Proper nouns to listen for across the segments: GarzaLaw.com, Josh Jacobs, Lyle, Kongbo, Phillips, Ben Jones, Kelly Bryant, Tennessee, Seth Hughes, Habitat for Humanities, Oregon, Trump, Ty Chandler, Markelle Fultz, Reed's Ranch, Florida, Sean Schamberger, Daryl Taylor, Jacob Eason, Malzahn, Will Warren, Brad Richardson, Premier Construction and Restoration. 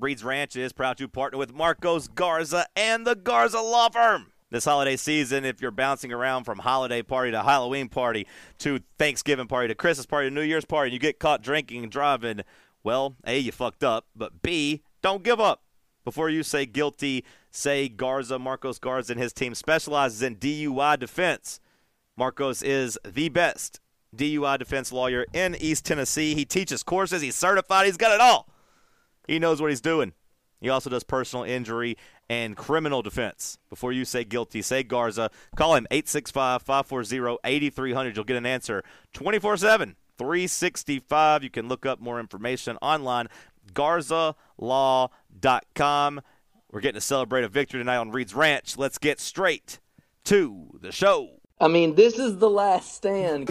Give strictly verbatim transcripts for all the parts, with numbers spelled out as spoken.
Reed's Ranch is proud to partner with Marcos Garza and the Garza Law Firm. This holiday season, if you're bouncing around from holiday party to Halloween party to Thanksgiving party to Christmas party to New Year's party, and you get caught drinking and driving, well, A, you fucked up, but B, don't give up. Before you say guilty, say Garza. Marcos Garza and his team specializes in D U I defense. Marcos is the best D U I defense lawyer in East Tennessee. He teaches courses. He's certified. He's got it all. He knows what he's doing. He also does personal injury and criminal defense. Before you say guilty, say Garza. Call him eight six five, five four zero, eight three zero zero. You'll get an answer twenty-four seven, three sixty-five. You can look up more information online, garza law dot com. We're getting to celebrate a victory tonight on Reed's Ranch. Let's get straight to the show. I mean, this is the last stand.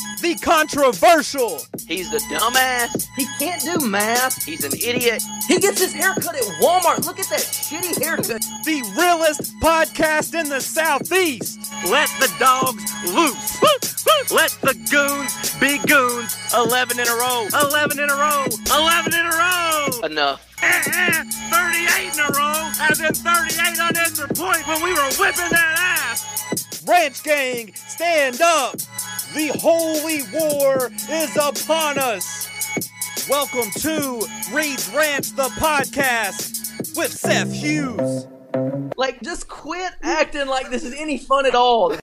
The controversial. He's a dumbass. He can't do math. He's an idiot. He gets his haircut at Walmart. Look at that shitty haircut. The realest podcast in the Southeast. Let the dogs loose. Let the goons be goons. eleven in a row. eleven in a row. eleven in a row. Enough. Eh, eh, thirty-eight in a row. As in thirty-eight on extra point when we were whipping that ass. Ranch gang, stand up. The holy war is upon us. Welcome to Reed's Ranch, the podcast with Seth Hughes. Like, just quit acting like this is any fun at all.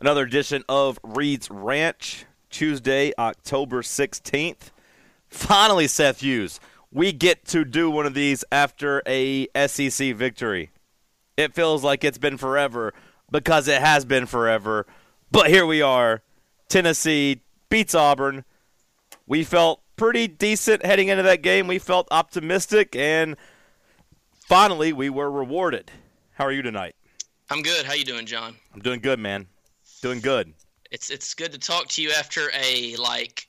Another edition of Reed's Ranch, Tuesday, October sixteenth. Finally, Seth Hughes, we get to do one of these after a S E C victory. It feels like it's been forever because it has been forever. But here we are. Tennessee beats Auburn. We felt pretty decent heading into that game. We felt optimistic, and finally we were rewarded. How are you tonight? I'm good. How you doing, John? I'm doing good, man. Doing good. It's it's good to talk to you after a, like,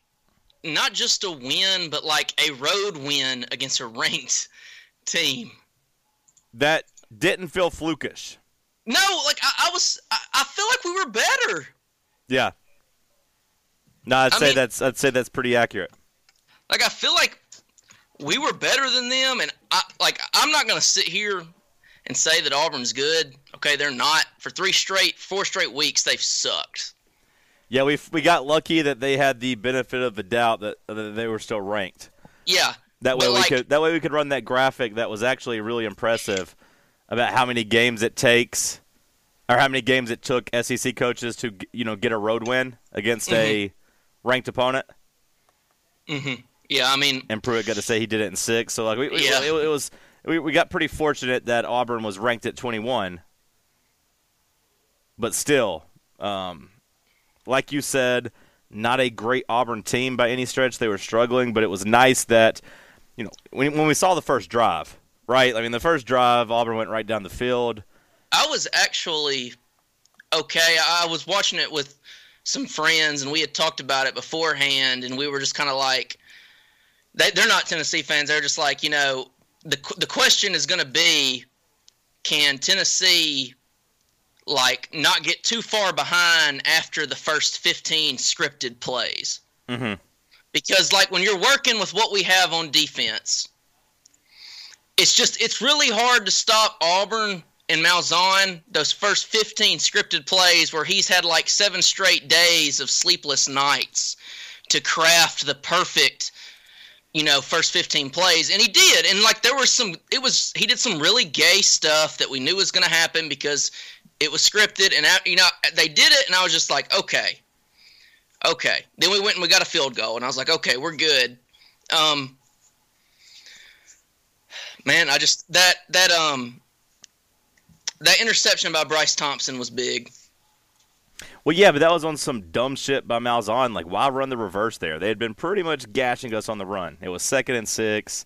not just a win, but like a road win against a ranked team. That didn't feel flukish. No, like, I, I was, I, I feel like we were better. Yeah. No, I'd I say mean, that's, I'd say that's pretty accurate. Like, I feel like we were better than them, and I, like, I'm not going to sit here and say that Auburn's good. Okay, they're not. For three straight, four straight weeks, they've sucked. Yeah, we we got lucky that they had the benefit of the doubt that, that they were still ranked. Yeah. That way we like, could that way we could run that graphic that was actually really impressive about how many games it takes or how many games it took S E C coaches to, you know, get a road win against mm-hmm. a ranked opponent. Mm-hmm. Yeah, I mean, and Pruitt got to say he did it in six. So like we, we yeah. it, it was we we got pretty fortunate that Auburn was ranked at twenty-one. But still, um, like you said, not a great Auburn team by any stretch. They were struggling, but it was nice that, you know, when, when we saw the first drive, right? I mean, the first drive, Auburn went right down the field. I was actually okay. I was watching it with some friends, and we had talked about it beforehand, and we were just kind of like, they, they're not Tennessee fans. They're just like, you know, the the question is going to be, can Tennessee – like, not get too far behind after the first fifteen scripted plays. Mm-hmm. Because, like, when you're working with what we have on defense, it's just, it's really hard to stop Auburn and Malzahn, those first fifteen scripted plays where he's had, like, seven straight days of sleepless nights to craft the perfect, you know, first fifteen plays. And he did. And, like, there were some, it was, he did some really gay stuff that we knew was going to happen because it was scripted, and, you know, they did it, and I was just like, okay, okay. Then we went and we got a field goal, and I was like, okay, we're good. Um, man, I just that that um that interception by Bryce Thompson was big. Well, yeah, but that was on some dumb shit by Malzahn. Like, why run the reverse there? They had been pretty much gashing us on the run. It was second and six.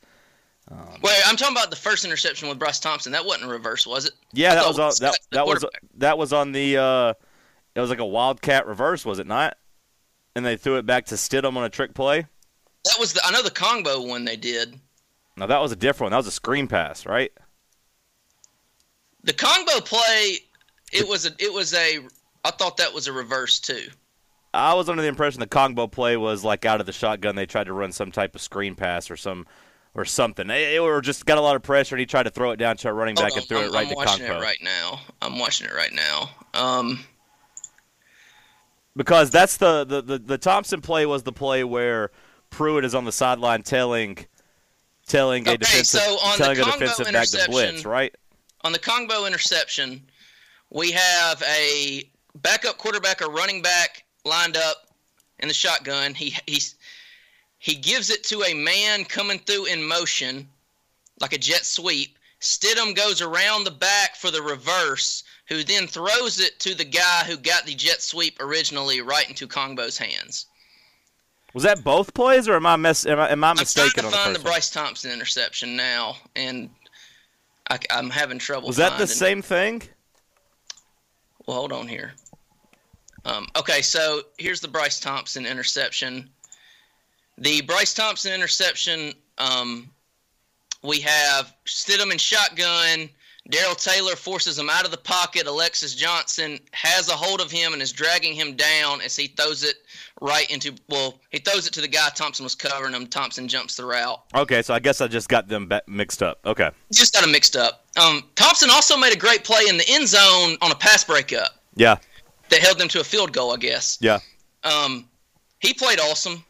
Um, Wait, I'm talking about the first interception with Bryce Thompson. That wasn't a reverse, was it? Yeah, that was, was that, that was that was on the uh, it was like a wildcat reverse, was it not? And they threw it back to Stidham on a trick play. That was the, I know the Kongbo one they did. No, that was a different one. That was a screen pass, right? The Kongbo play, it was a, it was a, I thought that was a reverse too. I was under the impression the Kongbo play was like out of the shotgun. They tried to run some type of screen pass or some, or something. They were just got a lot of pressure and he tried to throw it down to a running back on, and threw I'm, it right I'm to Kongbo. I'm watching it right now. I'm watching it right now. Um, because that's the, the, the, the Thompson play was the play where Pruitt is on the sideline telling telling okay, a defensive, so on telling the a defensive back to blitz, right? On the Kongbo interception, we have a backup quarterback or running back lined up in the shotgun. He he's, he gives it to a man coming through in motion, like a jet sweep. Stidham goes around the back for the reverse, who then throws it to the guy who got the jet sweep originally right into Kongbo's hands. Was that both plays, or am I mis- am I, am I mistaken on the first one? I'm trying to find the Bryce Thompson interception now, and I, I'm having trouble. Was that the same thing? Well, hold on here. Um, okay, so here's the Bryce Thompson interception. The Bryce Thompson interception, um, we have Stidham in shotgun. Daryl Taylor forces him out of the pocket. Alexis Johnson has a hold of him and is dragging him down as he throws it right into – well, he throws it to the guy Thompson was covering him. Thompson jumps the route. Okay, so I guess I just got them mixed up. Okay. Just got them mixed up. Um, Thompson also made a great play in the end zone on a pass breakup. Yeah. That held them to a field goal, I guess. Yeah. Um, he played awesome.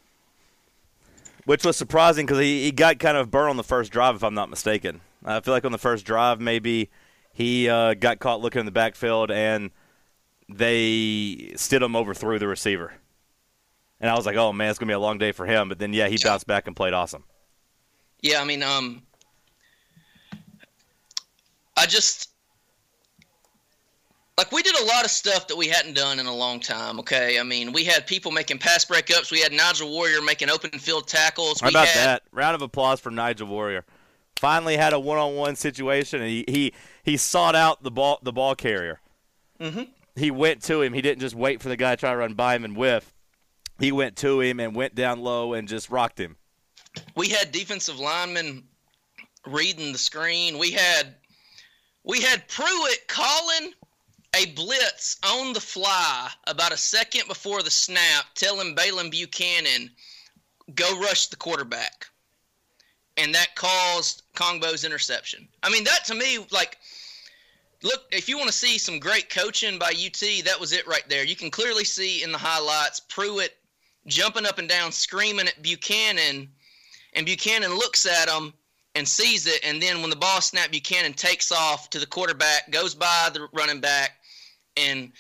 Which was surprising because he, he got kind of burned on the first drive, if I'm not mistaken. I feel like on the first drive, maybe he uh, got caught looking in the backfield, and they Stidham overthrew the receiver. And I was like, oh, man, it's going to be a long day for him. But then, yeah, he bounced back and played awesome. Yeah, I mean, um, I just – like, we did a lot of stuff that we hadn't done in a long time, okay? I mean, we had people making pass breakups. We had Nigel Warrior making open field tackles. How about that? Round of applause for Nigel Warrior. Finally had a one-on-one situation, and he, he, he sought out the ball the ball carrier. Mm-hmm. He went to him. He didn't just wait for the guy to try to run by him and whiff. He went to him and went down low and just rocked him. We had defensive linemen reading the screen. We had we had Pruitt calling a blitz on the fly about a second before the snap, telling Balen Buchanan, go rush the quarterback. And that caused Kongbo's interception. I mean, that to me, like, look, if you want to see some great coaching by U T, that was it right there. You can clearly see in the highlights Pruitt jumping up and down, screaming at Buchanan, and Buchanan looks at him and sees it, and then when the ball snapped, Buchanan takes off to the quarterback, goes by the running back, and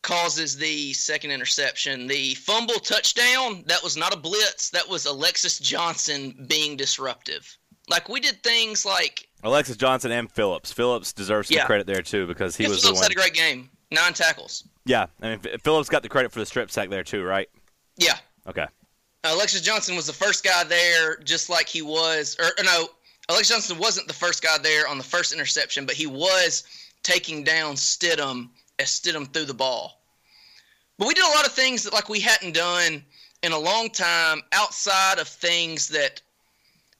causes the second interception. The fumble touchdown, that was not a blitz. That was Alexis Johnson being disruptive. Like, we did things like Alexis Johnson and Phillips. Phillips deserves some yeah. credit there, too, because he yeah, was Phillips the one. Phillips had a great game. Nine tackles. Yeah. I mean, Phillips got the credit for the strip sack there, too, right? Yeah. Okay. Alexis Johnson was the first guy there, just like he was. Or, or no, Alexis Johnson wasn't the first guy there on the first interception, but he was taking down Stidham as Stidham threw the ball. But we did a lot of things that like we hadn't done in a long time outside of things that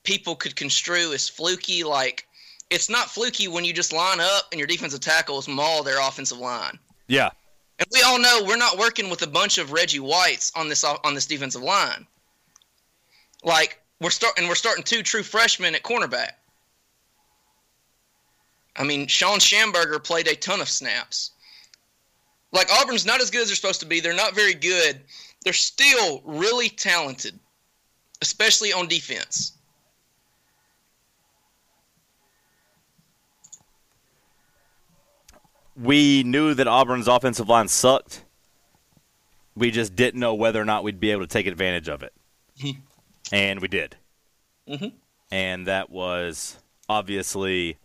people could construe as fluky. Like, it's not fluky when you just line up and your defensive tackles maul their offensive line. Yeah. And we all know we're not working with a bunch of Reggie Whites on this on this defensive line. Like, we're start and we're starting two true freshmen at cornerback. I mean, Sean Schamberger played a ton of snaps. Like, Auburn's not as good as they're supposed to be. They're not very good. They're still really talented, especially on defense. We knew that Auburn's offensive line sucked. We just didn't know whether or not we'd be able to take advantage of it. And we did. Mm-hmm. And that was obviously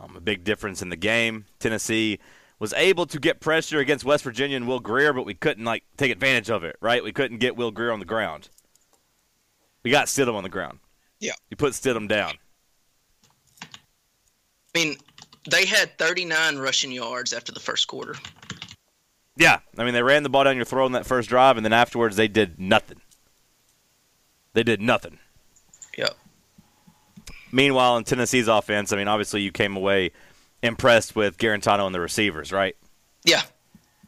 um, a big difference in the game. Tennessee was able to get pressure against West Virginia and Will Greer, but we couldn't, like, take advantage of it, right? We couldn't get Will Greer on the ground. We got Stidham on the ground. Yeah. You put Stidham down. I mean, they had thirty-nine rushing yards after the first quarter. Yeah. I mean, they ran the ball down your throat on that first drive, and then afterwards they did nothing. They did nothing. Yep. Meanwhile, in Tennessee's offense, I mean, obviously you came away impressed with Garantano and the receivers, right? Yeah.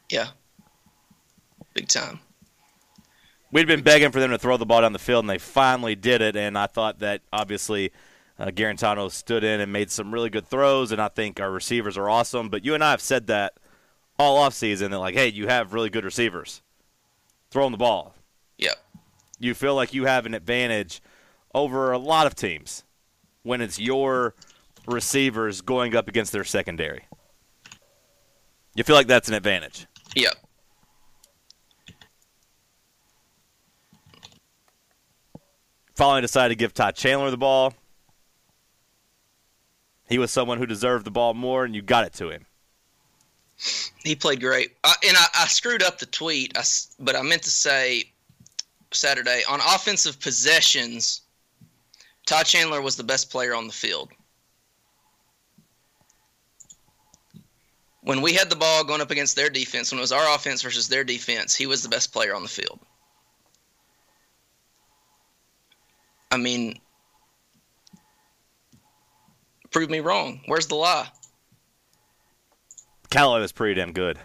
Yeah. Big time. We'd been begging for them to throw the ball down the field, and they finally did it, and I thought that obviously uh, Garantano stood in and made some really good throws, and I think our receivers are awesome. But you and I have said that all offseason, that like, hey, you have really good receivers. Throw them the ball. Yeah. You feel like you have an advantage over a lot of teams when it's your receivers going up against their secondary. You feel like that's an advantage. Yeah. Finally decided to give Ty Chandler the ball. He was someone who deserved the ball more, and you got it to him. He played great. I, and I, I screwed up the tweet, I, but I meant to say Saturday, on offensive possessions, Ty Chandler was the best player on the field. When we had the ball going up against their defense, when it was our offense versus their defense, he was the best player on the field. I mean, prove me wrong. Where's the lie? Callaway was pretty damn good.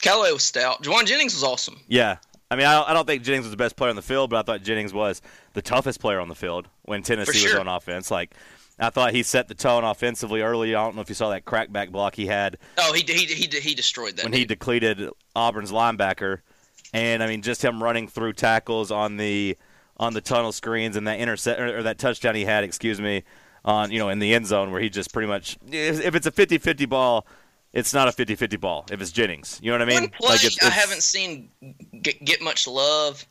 Callaway was stout. Juwan Jennings was awesome. Yeah. I mean, I don't think Jennings was the best player on the field, but I thought Jennings was the toughest player on the field when Tennessee sure. was on offense. Like, I thought he set the tone offensively early. I don't know if you saw that crackback block he had. Oh, he he he, he destroyed that. When dude. he depleted Auburn's linebacker. And, I mean, just him running through tackles on the – on the tunnel screens and that intercept or that touchdown he had, excuse me, on you know in the end zone where he just pretty much if it's a fifty-fifty ball, it's not a fifty-fifty ball if it's Jennings. You know what I mean? One play like it's, it's, I haven't seen get, get much love,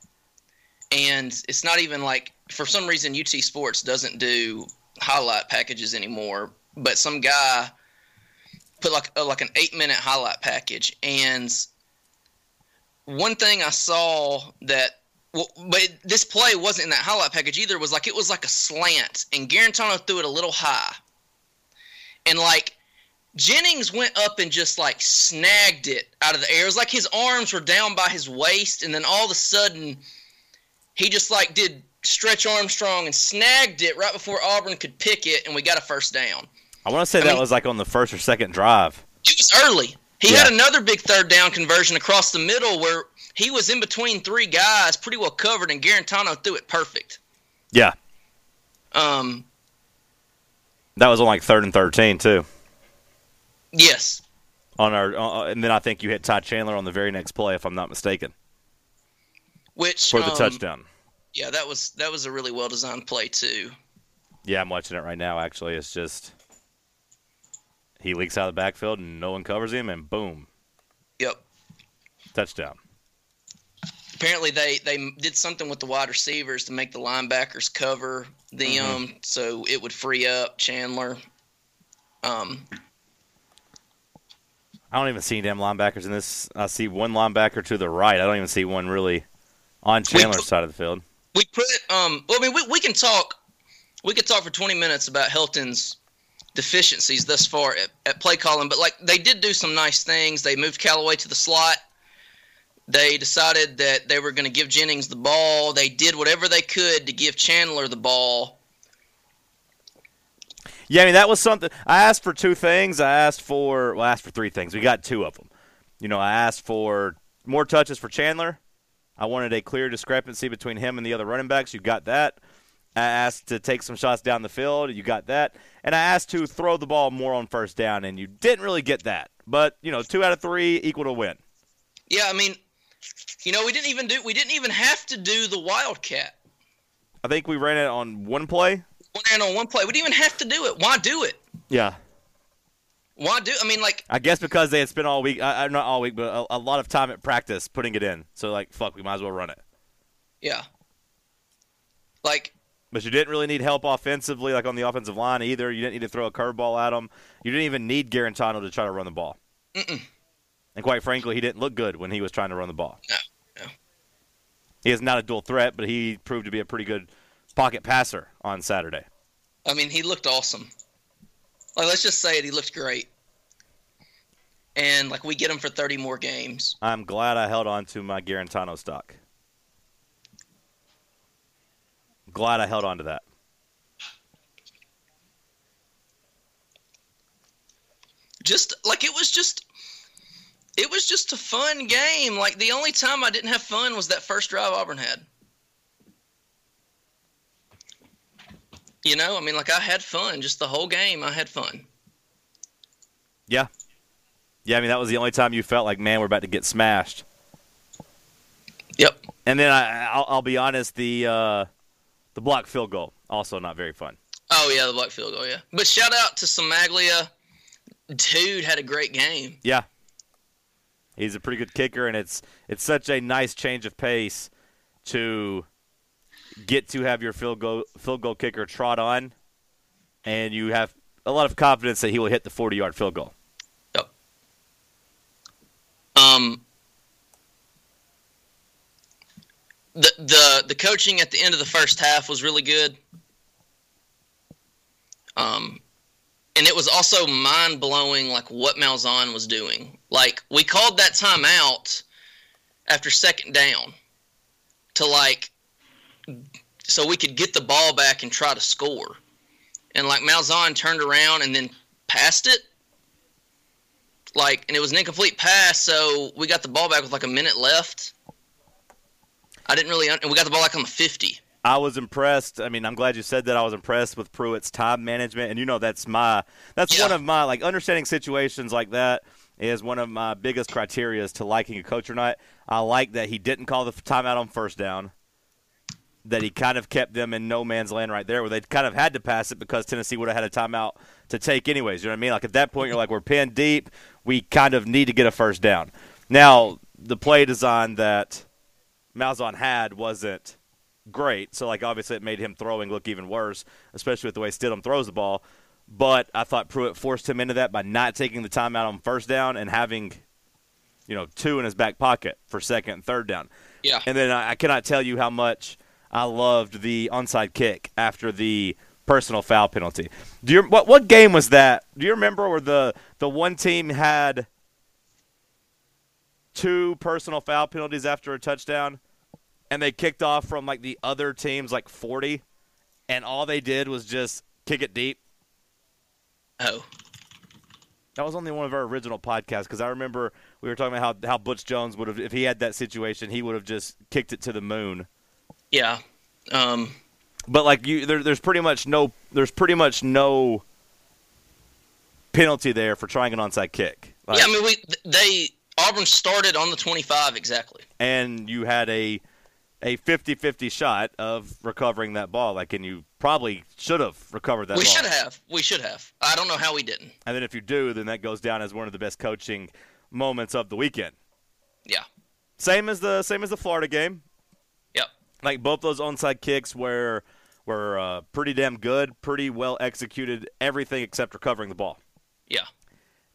and it's not even like for some reason U T Sports doesn't do highlight packages anymore. But some guy put like like an eight-minute highlight package, and one thing I saw that. Well, but this play wasn't in that highlight package either. It was like it was like a slant, and Garantano threw it a little high, and like Jennings went up and just like snagged it out of the air. It was like his arms were down by his waist, and then all of a sudden he just like did Stretch Armstrong and snagged it right before Auburn could pick it, and we got a first down. I want to say I that mean, was like on the first or second drive. It was early. He yeah. had another big third down conversion across the middle where. He was in between three guys, pretty well covered, and Garantano threw it perfect. Yeah. Um. That was on like third and thirteen too. Yes. On our, uh, and then I think you hit Ty Chandler on the very next play, if I'm not mistaken. Which for the um, touchdown. Yeah, that was that was a really well designed play too. Yeah, I'm watching it right now. Actually, it's just he leaks out of the backfield and no one covers him, and boom. Yep. Touchdown. Apparently they, they did something with the wide receivers to make the linebackers cover them, mm-hmm. so it would free up Chandler. Um, I don't even see damn linebackers in this. I see one linebacker to the right. I don't even see one really on Chandler's put, side of the field. We put um. Well, I mean, we we can talk. We could talk for twenty minutes about Helton's deficiencies thus far at, at play calling, but like they did do some nice things. They moved Callaway to the slot. They decided that they were going to give Jennings the ball. They did whatever they could to give Chandler the ball. Yeah, I mean, that was something. I asked for two things. I asked for, well, I asked for three things. We got two of them. You know, I asked for more touches for Chandler. I wanted a clear discrepancy between him and the other running backs. You got that. I asked to take some shots down the field. You got that. And I asked to throw the ball more on first down, and you didn't really get that. But, you know, two out of three equal to win. Yeah, I mean. You know, we didn't even do. We didn't even have to do the Wildcat. I think we ran it on one play. We ran on one play. We didn't even have to do it. Why do it? Yeah. Why do? I mean, like. I guess because they had spent all week. I, not all week, but a, a lot of time at practice putting it in. So like, fuck, we might as well run it. Yeah. Like. But you didn't really need help offensively, like on the offensive line either. You didn't need to throw a curveball at them. You didn't even need Garantano to try to run the ball. Mm-mm. And quite frankly, he didn't look good when he was trying to run the ball. No, no. He is not a dual threat, but he proved to be a pretty good pocket passer on Saturday. I mean, he looked awesome. Like, let's just say it. He looked great. And, like, we get him for thirty more games. I'm glad I held on to my Garantano stock. glad I held on to that. Just like it was just it was just a fun game. Like the only time I didn't have fun was that first drive Auburn had. You know, I mean, like I had fun just the whole game. I had fun. Yeah. Yeah, I mean, that was the only time you felt like, man, we're about to get smashed. Yep. And then I, I'll, I'll be honest, the uh, the block field goal, also not very fun. Oh, yeah, the block field goal, yeah. But shout out to Samaglia. Dude had a great game. Yeah. He's a pretty good kicker, and it's it's such a nice change of pace to get to have your field goal, field goal kicker trot on, and you have a lot of confidence that he will hit the forty-yard field goal. Yep. Um, the, the, the coaching at the end of the first half was really good. Um, and it was also mind-blowing, like, what Malzahn was doing. Like, we called that timeout after second down to, like, so we could get the ball back and try to score. And, like, Malzahn turned around and then passed it. Like, and it was an incomplete pass, so we got the ball back with, like, a minute left. I didn't really – and we got the ball back on the fifty. I was impressed. I mean, I'm glad you said that. I was impressed with Pruitt's time management. And, you know, that's my – that's yeah. one of my – like, understanding situations like that is one of my biggest criteria to liking a coach or not. I like that he didn't call the timeout on first down. That he kind of kept them in no man's land right there where they kind of had to pass it because Tennessee would have had a timeout to take anyways. You know what I mean? Like at that point, you're like, we're pinned deep. We kind of need to get a first down. Now, the play design that Malzahn had wasn't great. So, like, obviously it made him throwing look even worse, especially with the way Stidham throws the ball. But I thought Pruitt forced him into that by not taking the timeout on first down and having, you know, two in his back pocket for second and third down. Yeah. And then I, I cannot tell you how much – I loved the onside kick after the personal foul penalty. Do you what? What game was that? Do you remember where the the one team had two personal foul penalties after a touchdown, and they kicked off from like the other team's like forty, and all they did was just kick it deep? Oh, that was only one of our original podcasts because I remember we were talking about how how Butch Jones would have, if he had that situation, he would have just kicked it to the moon. Yeah, um, but like you, there, there's pretty much no, there's pretty much no penalty there for trying an onside kick. Like, yeah, I mean, we they Auburn started on the twenty-five exactly, and you had a a fifty-fifty shot of recovering that ball. Like, and you probably should have recovered that. We ball. should have. We should have. I don't know how we didn't. And then if you do, then that goes down as one of the best coaching moments of the weekend. Yeah. Same as the same as the Florida game. Like, both those onside kicks were were uh, pretty damn good, pretty well executed, everything except recovering the ball. Yeah.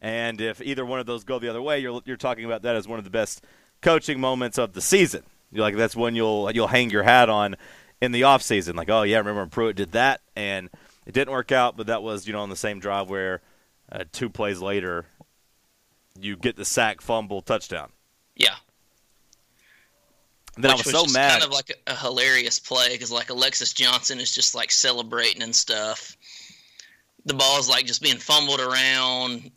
And if either one of those go the other way, you're you're talking about that as one of the best coaching moments of the season. You're like, that's one you'll you'll hang your hat on in the offseason. Like, oh, yeah, remember when Pruitt did that, and it didn't work out, but that was, you know, on the same drive where uh, two plays later you get the sack, fumble, touchdown. Yeah. Then Which I was, was so mad. Kind of like a, a hilarious play because like Alexis Johnson is just like celebrating and stuff. The ball's like just being fumbled around.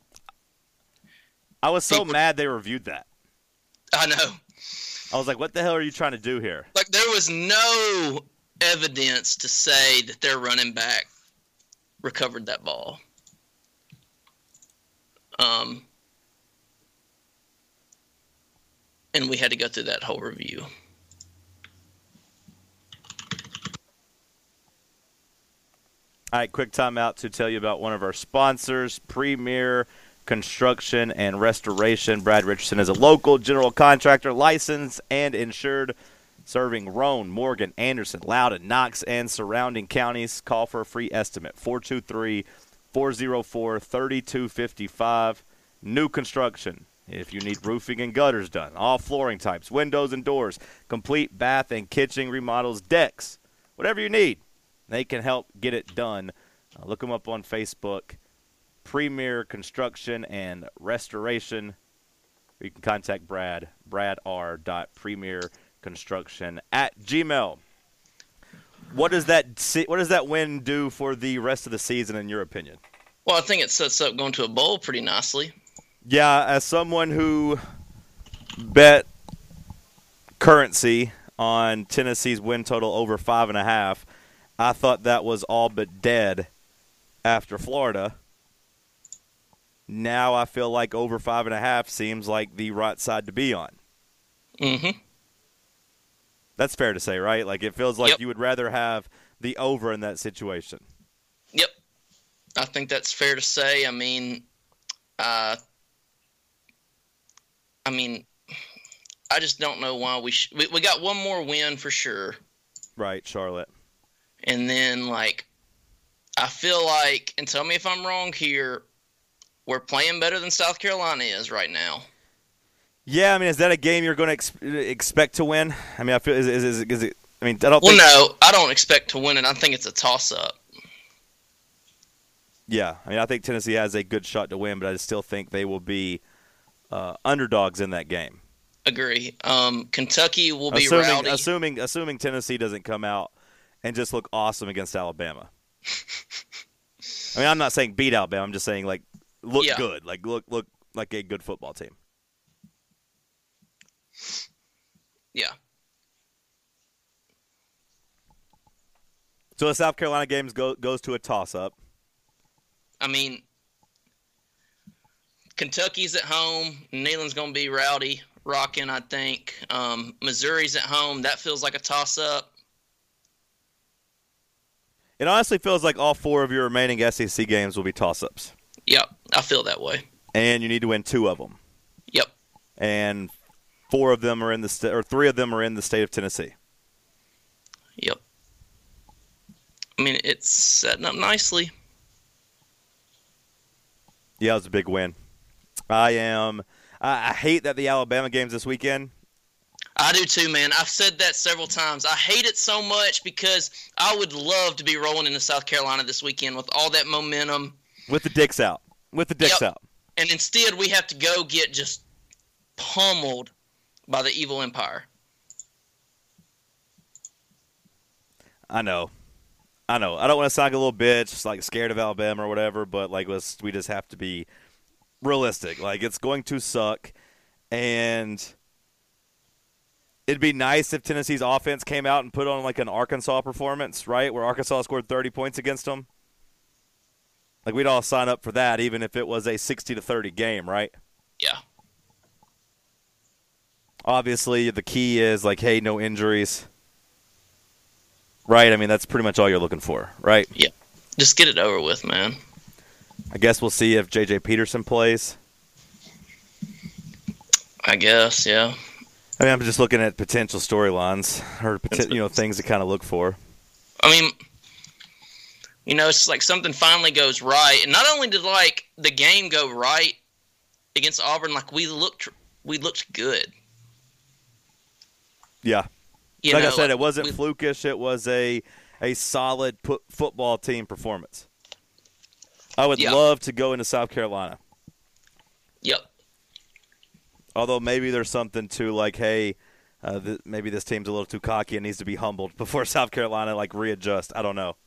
I was so People, mad they reviewed that. I know. I was like, "What the hell are you trying to do here?" Like there was no evidence to say that their running back recovered that ball. Um, and we had to go through that whole review. All right, quick timeout to tell you about one of our sponsors, Premier Construction and Restoration. Brad Richardson is a local general contractor, licensed and insured, serving Roan, Morgan, Anderson, Loudoun, Knox, and surrounding counties. Call for a free estimate, four two three, four oh four, three two five five. New construction. If you need roofing and gutters done, all flooring types, windows and doors, complete bath and kitchen remodels, decks, whatever you need. They can help get it done. Uh, look them up on Facebook, Premier Construction and Restoration. Or you can contact Brad, bradr.premierconstruction at gmail. what does that what does that win do for the rest of the season, in your opinion? Well, I think it sets up going to a bowl pretty nicely. Yeah, as someone who bet currency on Tennessee's win total over five and a half, I thought that was all but dead after Florida. Now I feel like over five and a half seems like the right side to be on. Mm-hmm. That's fair to say, right? Like, it feels like yep. you would rather have the over in that situation. Yep. I think that's fair to say. I mean, uh, I mean, I just don't know why we, sh- we – we got one more win for sure. Right, Charlotte. And then, like, I feel like – and tell me if I'm wrong here – we're playing better than South Carolina is right now. Yeah, I mean, is that a game you're going to ex- expect to win? I mean, I feel is is, is, is it? I mean, I don't. Well, think... no, I don't expect to win it. I think it's a toss-up. Yeah, I mean, I think Tennessee has a good shot to win, but I still think they will be uh, underdogs in that game. Agree. Um, Kentucky will be assuming, rowdy. Assuming assuming Tennessee doesn't come out and just look awesome against Alabama. I mean, I'm not saying beat Alabama. I'm just saying like look yeah. good, like look look like a good football team. Yeah. So the South Carolina game go, goes to a toss-up. I mean, Kentucky's at home. Neyland's going to be rowdy, rocking, I think. Um, Missouri's at home. That feels like a toss-up. It honestly feels like all four of your remaining S E C games will be toss-ups. Yep, I feel that way. And you need to win two of them. Yep. And – Four of them are in the st- or three of them are in the state of Tennessee. Yep. I mean, it's setting up nicely. Yeah, it was a big win. I am. I, I hate that the Alabama game's this weekend. I do too, man. I've said that several times. I hate it so much because I would love to be rolling into South Carolina this weekend with all that momentum. With the dicks out. With the dicks yep. out. And instead, we have to go get just pummeled by the evil empire. I know. I know. I don't want to sound like a little bitch, like scared of Alabama or whatever, but like let's, we just have to be realistic. Like, it's going to suck, and it'd be nice if Tennessee's offense came out and put on like an Arkansas performance, right, where Arkansas scored thirty points against them. Like, we'd all sign up for that, even if it was a sixty to thirty game, right? Yeah. Obviously, the key is, like, hey, no injuries. Right? I mean, that's pretty much all you're looking for, right? Yeah. Just get it over with, man. I guess we'll see if J J Peterson plays. I guess, yeah. I mean, I'm just looking at potential storylines or, you know, things to kind of look for. I mean, you know, it's like something finally goes right. And not only did, like, the game go right against Auburn, like, we looked, we looked good. Yeah. You like know, I said, it wasn't we, flukish. It was a a solid put football team performance. I would yeah. love to go into South Carolina. Yep. Although maybe there's something to like, hey, uh, th- maybe this team's a little too cocky and needs to be humbled before South Carolina like readjust. I don't know.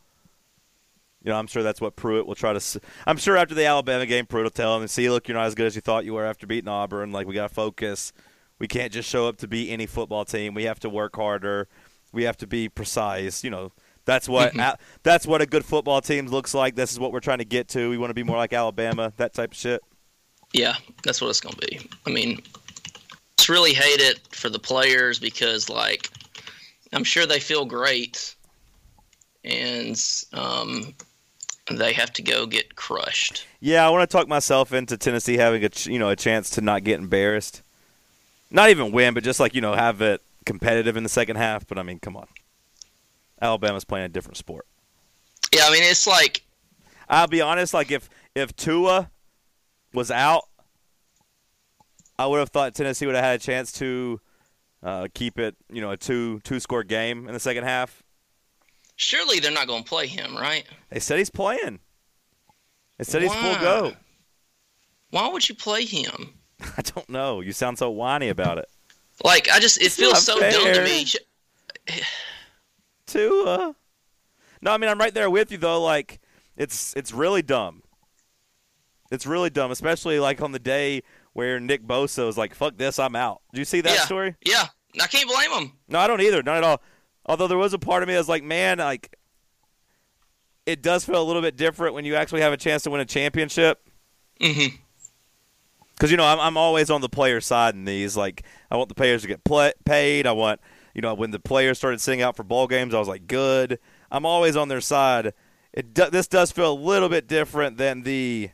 You know, I'm sure that's what Pruitt will try to s- – I'm sure after the Alabama game, Pruitt will tell him, see, look, you're not as good as you thought you were after beating Auburn. Like, we got to focus. We can't just show up to be any football team. We have to work harder. We have to be precise. You know, that's what mm-hmm. a, that's what a good football team looks like. This is what we're trying to get to. We want to be more like Alabama, that type of shit. Yeah, that's what it's going to be. I mean, I just really hate it for the players because, like, I'm sure they feel great, and um, they have to go get crushed. Yeah, I want to talk myself into Tennessee having a you know a chance to not get embarrassed. Not even win, but just like, you know, have it competitive in the second half. But, I mean, come on. Alabama's playing a different sport. Yeah, I mean, it's like – I'll be honest, like if, if Tua was out, I would have thought Tennessee would have had a chance to uh, keep it, you know, a two, two-score game in the second half. Surely they're not going to play him, right? They said he's playing. They said Why? he's full go. Why would you play him? I don't know. You sound so whiny about it. Like, I just, it it's feels so fair. dumb to me. Tua. No, I mean, I'm right there with you, though. Like, it's it's really dumb. It's really dumb, especially, like, on the day where Nick Bosa was like, fuck this, I'm out. Did you see that yeah. story? Yeah. I can't blame him. No, I don't either. Not at all. Although there was a part of me that was like, man, like, it does feel a little bit different when you actually have a chance to win a championship. Mm-hmm. Because, you know, I'm, I'm always on the player side in these. Like, I want the players to get play, paid. I want, you know, when the players started sitting out for bowl games, I was like, good. I'm always on their side. It do, this does feel a little bit different than the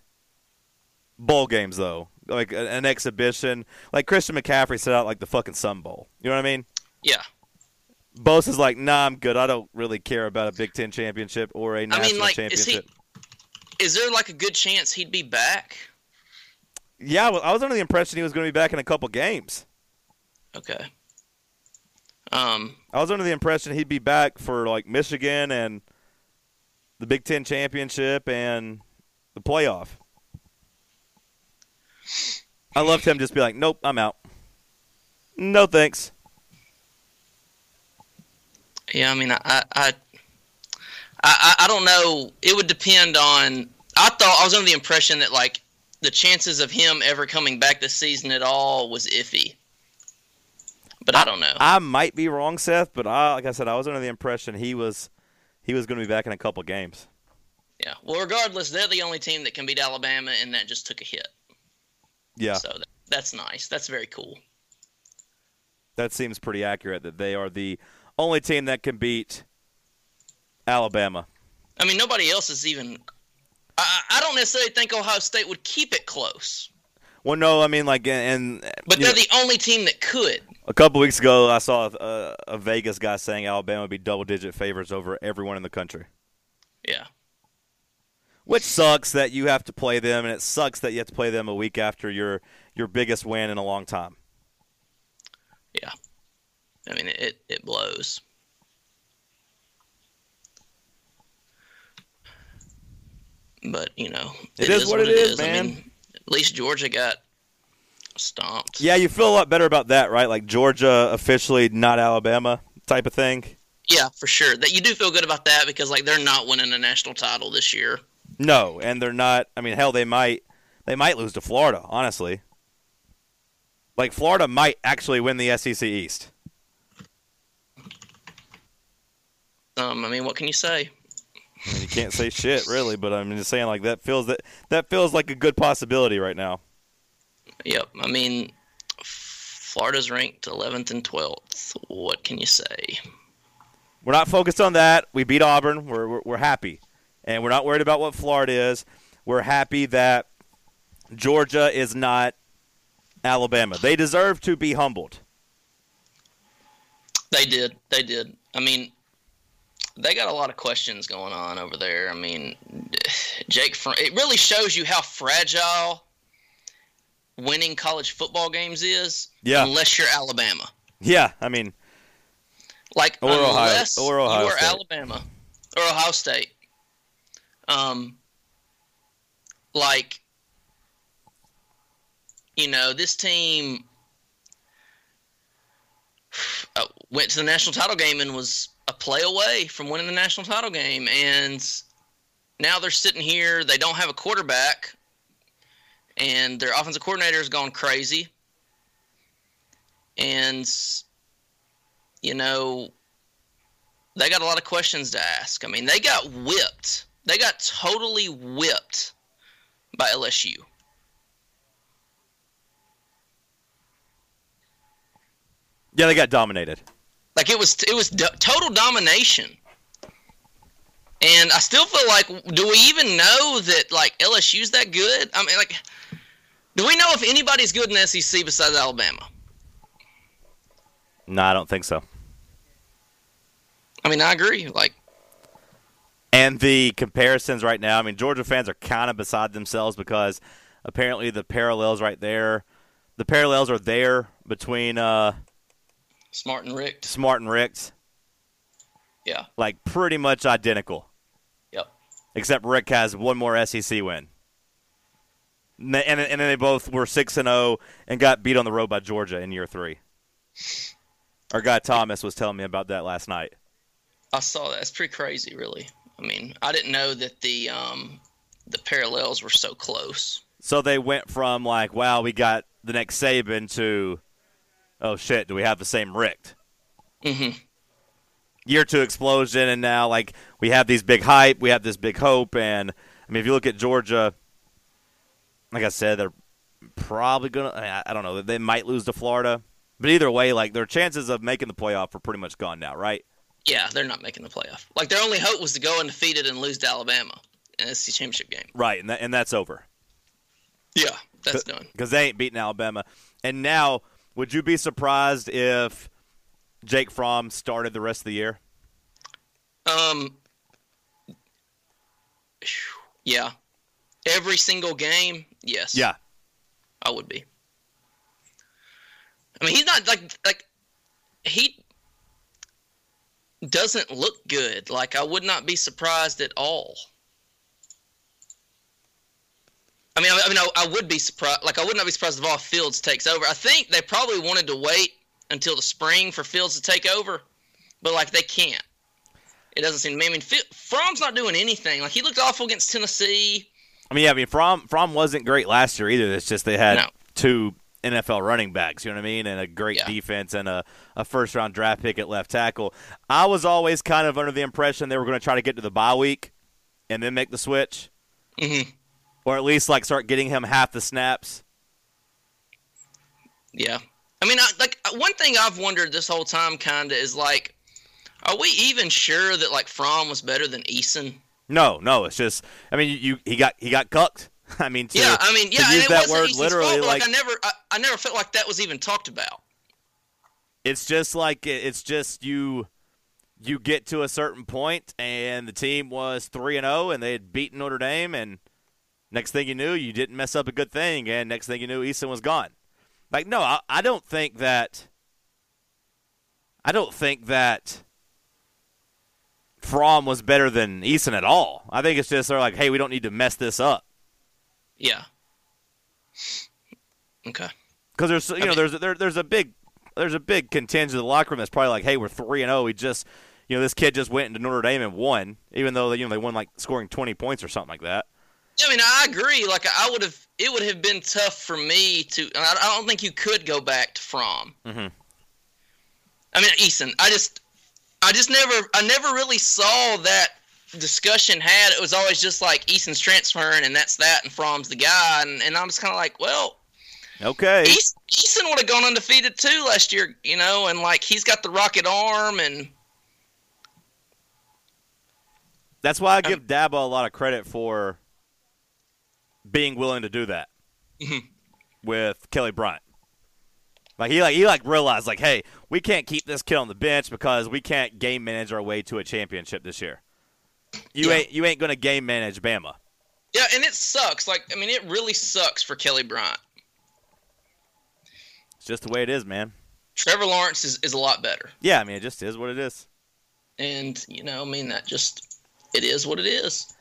bowl games, though. Like, an, an exhibition. Like, Christian McCaffrey set out, like, the fucking Sun Bowl. You know what I mean? Yeah. Bosa's like, nah, I'm good. I don't really care about a Big Ten championship or a national I mean, like, championship. Is, he, is there, like, a good chance he'd be back? Yeah, well, I was under the impression he was going to be back in a couple games. Okay. Um, I was under the impression he'd be back for, like, Michigan and the Big Ten championship and the playoff. I loved him just be like, nope, I'm out. No thanks. Yeah, I mean, I I, I, I, I don't know. It would depend on – I thought – I was under the impression that, like, the chances of him ever coming back this season at all was iffy. But I, I don't know. I might be wrong, Seth, but I, like I said, I was under the impression he was he was going to be back in a couple games. Yeah. Well, regardless, they're the only team that can beat Alabama, and that just took a hit. Yeah. So that, that's nice. That's very cool. That seems pretty accurate that they are the only team that can beat Alabama. I mean, nobody else is even – I don't necessarily think Ohio State would keep it close. Well, no, I mean, like, and, and but they're know, the only team that could. A couple weeks ago, I saw a, a Vegas guy saying Alabama would be double-digit favorites over everyone in the country. Yeah. Which sucks that you have to play them, and it sucks that you have to play them a week after your your biggest win in a long time. Yeah. I mean, it it blows. But, you know, it, it is, is what it is, is. man. I mean, at least Georgia got stomped. Yeah, you feel a lot better about that, right? Like, Georgia officially not Alabama type of thing. Yeah, for sure. That you do feel good about that because, like, they're not winning a national title this year. No, and they're not. I mean, hell, they might they might lose to Florida, honestly. Like, Florida might actually win the S E C East. Um, I mean, what can you say? I mean, you can't say shit, really, but I'm just saying, like, that feels that that feels like a good possibility right now. Yep. I mean, Florida's ranked eleventh and twelfth. What can you say? We're not focused on that. We beat Auburn. We're we're, we're happy, and we're not worried about what Florida is. We're happy that Georgia is not Alabama. They deserve to be humbled. They did. They did. I mean. They got a lot of questions going on over there. I mean, Jake Fromm, it really shows you how fragile winning college football games is yeah. unless you're Alabama. Yeah, I mean. Like, or unless Ohio, or Ohio you are State. Alabama or Ohio State. Um, like, you know, this team uh, went to the national title game and was – a play away from winning the national title game, and now they're sitting here. They don't have a quarterback, and their offensive coordinator has gone crazy. And, you know, they got a lot of questions to ask. I mean, they got whipped. They got totally whipped by L S U. Yeah, they got dominated. Like, it was it was do- total domination. And I still feel like, do we even know that, like, L S U's that good? I mean, like, do we know if anybody's good in the S E C besides Alabama? No, I don't think so. I mean, I agree. Like, and the comparisons right now, I mean, Georgia fans are kind of beside themselves because apparently the parallels right there, the parallels are there between – uh Smart and Richt. Smart and Richt. Yeah. Like, pretty much identical. Yep. Except Rick has one more S E C win. And, and, and then they both were six and oh and got beat on the road by Georgia in year three. Our guy Thomas was telling me about that last night. I saw that. It's pretty crazy, really. I mean, I didn't know that the um, the parallels were so close. So they went from like, wow, we got the next Saban to, oh shit, do we have the same Richt? Mm-hmm. Year two explosion, and now like we have these big hype, we have this big hope, and I mean, if you look at Georgia, like I said, they're probably gonna. I, mean, I don't know, they might lose to Florida, but either way, like their chances of making the playoff are pretty much gone now, right? Yeah, they're not making the playoff. Like, their only hope was to go undefeated and lose to Alabama in the S E C championship game. Right, and that, and that's over. Yeah, that's done. Because they ain't beating Alabama. And now, would you be surprised if Jake Fromm started the rest of the year? Um, yeah. Every single game, yes. Yeah. I would be. I mean, he's not, like, like he – doesn't look good. Like, I would not be surprised at all. I mean, I, I mean, I, I would be surprised. Like, I would not be surprised if all Fields takes over. I think they probably wanted to wait until the spring for Fields to take over, but like they can't. It doesn't seem to me. I mean, F- Fromm's not doing anything. Like, he looked awful against Tennessee. I mean, yeah. I mean, Fromm Fromm wasn't great last year either. It's just they had no. two N F L running backs, you know what I mean, and a great yeah. defense and a, a first-round draft pick at left tackle. I was always kind of under the impression they were going to try to get to the bye week and then make the switch, mm-hmm. or at least, like, start getting him half the snaps. Yeah. I mean, I, like, one thing I've wondered this whole time kind of is, like, are we even sure that, like, Fromm was better than Eason? No, no, it's just – I mean, you, you he got he got cucked. I mean, to, yeah, I mean, yeah, to use that word literally, fault, like, like I never, I, I never felt like that was even talked about. It's just like it's just you, you get to a certain point, and the team was three and zero, and they had beaten Notre Dame, and next thing you knew, you didn't mess up a good thing, and next thing you knew, Eason was gone. Like, no, I, I don't think that. I don't think that Fromm was better than Eason at all. I think it's just they're like, hey, we don't need to mess this up. Yeah. Okay. Because there's you know I mean, there's there, there's a big there's a big contingent of the locker room that's probably like, hey, we're three and zero. We just you know this kid just went into Notre Dame and won, even though you know they won like scoring twenty points or something like that. I mean, I agree. Like, I would have it would have been tough for me to. I don't think you could go back to Fromm. Mm-hmm. I mean, Eason. I just I just never I never really saw that discussion had. It was always just like Eason's transferring and that's that and Fromm's the guy, and, and I'm just kind of like, well, okay, Eason, Eason would have gone undefeated too last year, you know, and like he's got the rocket arm, and that's why I give I'm, Dabo a lot of credit for being willing to do that mm-hmm. with Kelly Bryant. Like he like he like realized like, hey, we can't keep this kid on the bench because we can't game manage our way to a championship this year. You yeah. ain't you ain't gonna game manage Bama. Yeah, and it sucks. Like, I mean, it really sucks for Kelly Bryant. It's just the way it is, man. Trevor Lawrence is, is a lot better. Yeah, I mean, it just is what it is. And you know, I mean, that just it is what it is.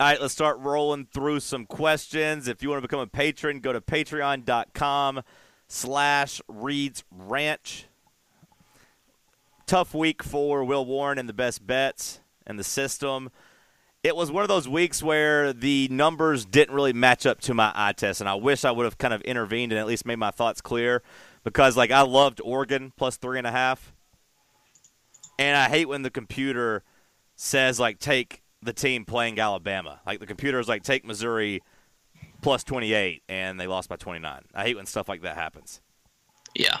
All right, let's start rolling through some questions. If you want to become a patron, go to patreon.com slash Reed's Ranch. Tough week for Will Warren and the best bets. And the system, it was one of those weeks where the numbers didn't really match up to my eye test, and I wish I would have kind of intervened and at least made my thoughts clear because, like, I loved Oregon plus three and a half, and I hate when the computer says, like, take the team playing Alabama. Like, the computer is like, take Missouri plus twenty-eight, and they lost by twenty-nine. I hate when stuff like that happens. Yeah.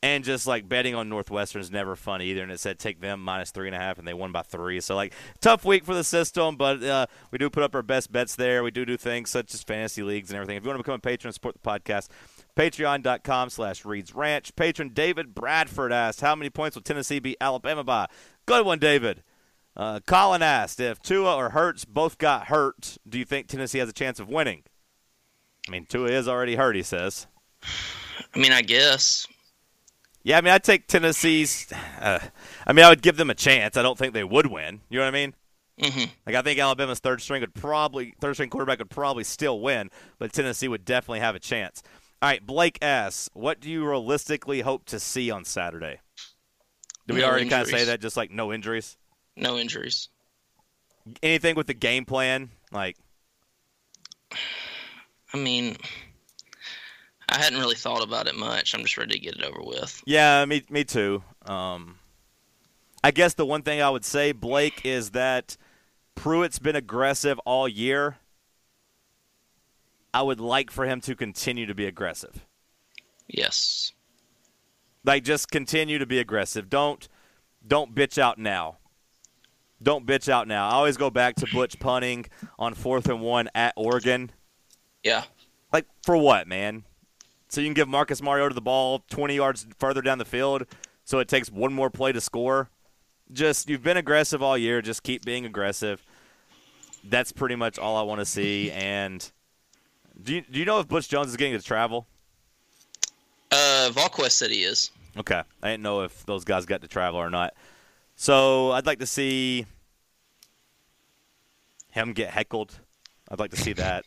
And just, like, betting on Northwestern is never fun either. And it said take them minus three and a half, and they won by three. So, like, tough week for the system, but uh, we do put up our best bets there. We do do things such as fantasy leagues and everything. If you want to become a patron and support the podcast, patreon.com slash Reed's Ranch. Patron David Bradford asked, how many points will Tennessee beat Alabama by? Good one, David. Uh, Colin asked, if Tua or Hurts both got hurt, do you think Tennessee has a chance of winning? I mean, Tua is already hurt, he says. I mean, I guess. Yeah, I mean, I'd take Tennessee's uh, – I mean, I would give them a chance. I don't think they would win. You know what I mean? Mm-hmm. Like, I think Alabama's third string would probably – third string quarterback would probably still win, but Tennessee would definitely have a chance. All right, Blake asks, what do you realistically hope to see on Saturday? Did no we already injuries. Kind of say that, just like no injuries? No injuries. Anything with the game plan? Like, I mean, I hadn't really thought about it much. I'm just ready to get it over with. Yeah, me, me too. Um, I guess the one thing I would say, Blake, is that Pruitt's been aggressive all year. I would like for him to continue to be aggressive. Yes. Like, just continue to be aggressive. Don't don't bitch out now. Don't bitch out now. I always go back to Butch punting on fourth and one at Oregon. Yeah. Like, for what, man? So you can give Marcus Mariota the ball twenty yards further down the field so it takes one more play to score. Just, you've been aggressive all year. Just keep being aggressive. That's pretty much all I want to see. And do you, do you know if Butch Jones is getting to travel? Uh, Volquez said he is. Okay. I didn't know if those guys got to travel or not. So I'd like to see him get heckled. I'd like to see that.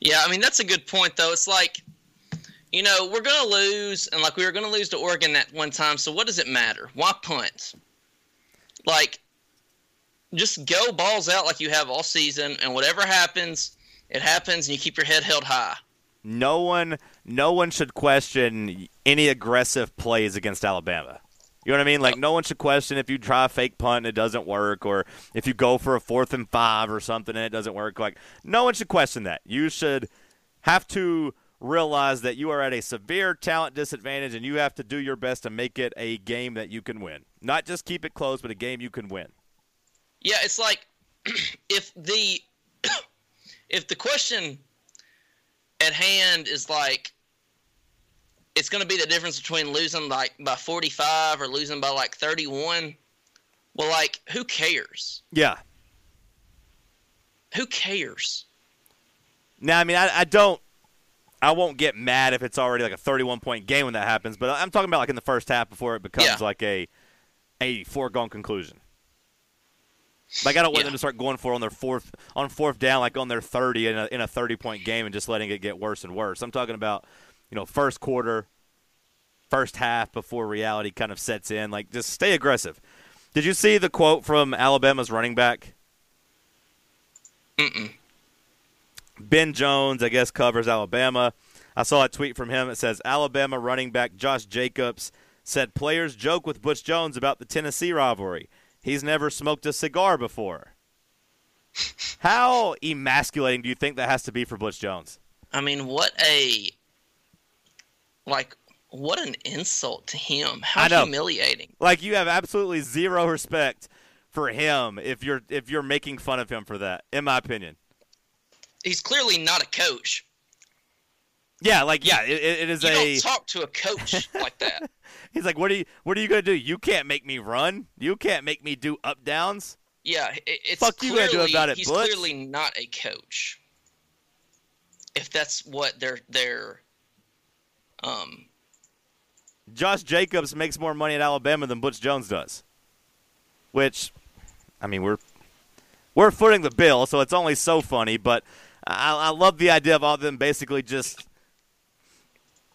Yeah, I mean, that's a good point, though. It's like, you know, we're going to lose, and like we were going to lose to Oregon that one time, so what does it matter? Why punt? Like, just go balls out like you have all season, and whatever happens, it happens, and you keep your head held high. No one, no one should question any aggressive plays against Alabama. You know what I mean? Like, no one should question if you try a fake punt and it doesn't work, or if you go for a fourth and five or something and it doesn't work. Like, no one should question that. You should have to realize that you are at a severe talent disadvantage and you have to do your best to make it a game that you can win. Not just keep it close, but a game you can win. Yeah, it's like if the if the question at hand is like, it's going to be the difference between losing like by forty-five or losing by like thirty-one. Well, like, who cares? Yeah. Who cares? Now, I mean, I, I don't – I won't get mad if it's already like a thirty-one point game when that happens, but I'm talking about like in the first half before it becomes yeah. like a a foregone conclusion. Like, I don't want yeah. them to start going for it on their fourth on fourth down, like on their thirty in a in a thirty-point game and just letting it get worse and worse. I'm talking about – you know, first quarter, first half before reality kind of sets in. Like, just stay aggressive. Did you see the quote from Alabama's running back? Mm-mm. Ben Jones, I guess, covers Alabama. I saw a tweet from him that says, Alabama running back Josh Jacobs said players joke with Butch Jones about the Tennessee rivalry. He's never smoked a cigar before. How emasculating do you think that has to be for Butch Jones? I mean, what a... Like, what an insult to him. How humiliating. Like, you have absolutely zero respect for him if you're if you're making fun of him for that, in my opinion. He's clearly not a coach. Yeah, like, yeah, it, it is you a... You don't talk to a coach like that. He's like, what are you, what are you going to do? You can't make me run. You can't make me do up-downs. Yeah, it, it's Fuck clearly... Fuck you going to do about it, He's Butch? Clearly not a coach. If that's what they're... they're Um, Josh Jacobs makes more money at Alabama than Butch Jones does, which, I mean, we're we're footing the bill, so it's only so funny. But I, I love the idea of all of them basically just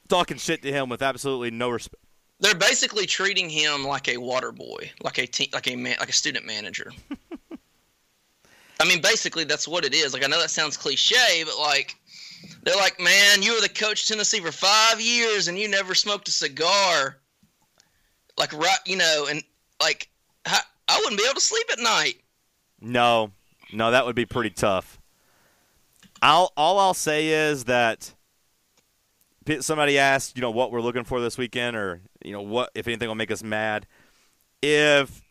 talking shit to him with absolutely no respect. They're basically treating him like a water boy, like a te- like a man, like a student manager. I mean, basically that's what it is. Like, I know that sounds cliche, but like. They're like, man, you were the coach of Tennessee for five years and you never smoked a cigar. Like, right, you know, and like, I, I wouldn't be able to sleep at night. No, no, that would be pretty tough. I'll, all I'll say is that somebody asked, you know, what we're looking for this weekend or, you know, what, if anything will make us mad. If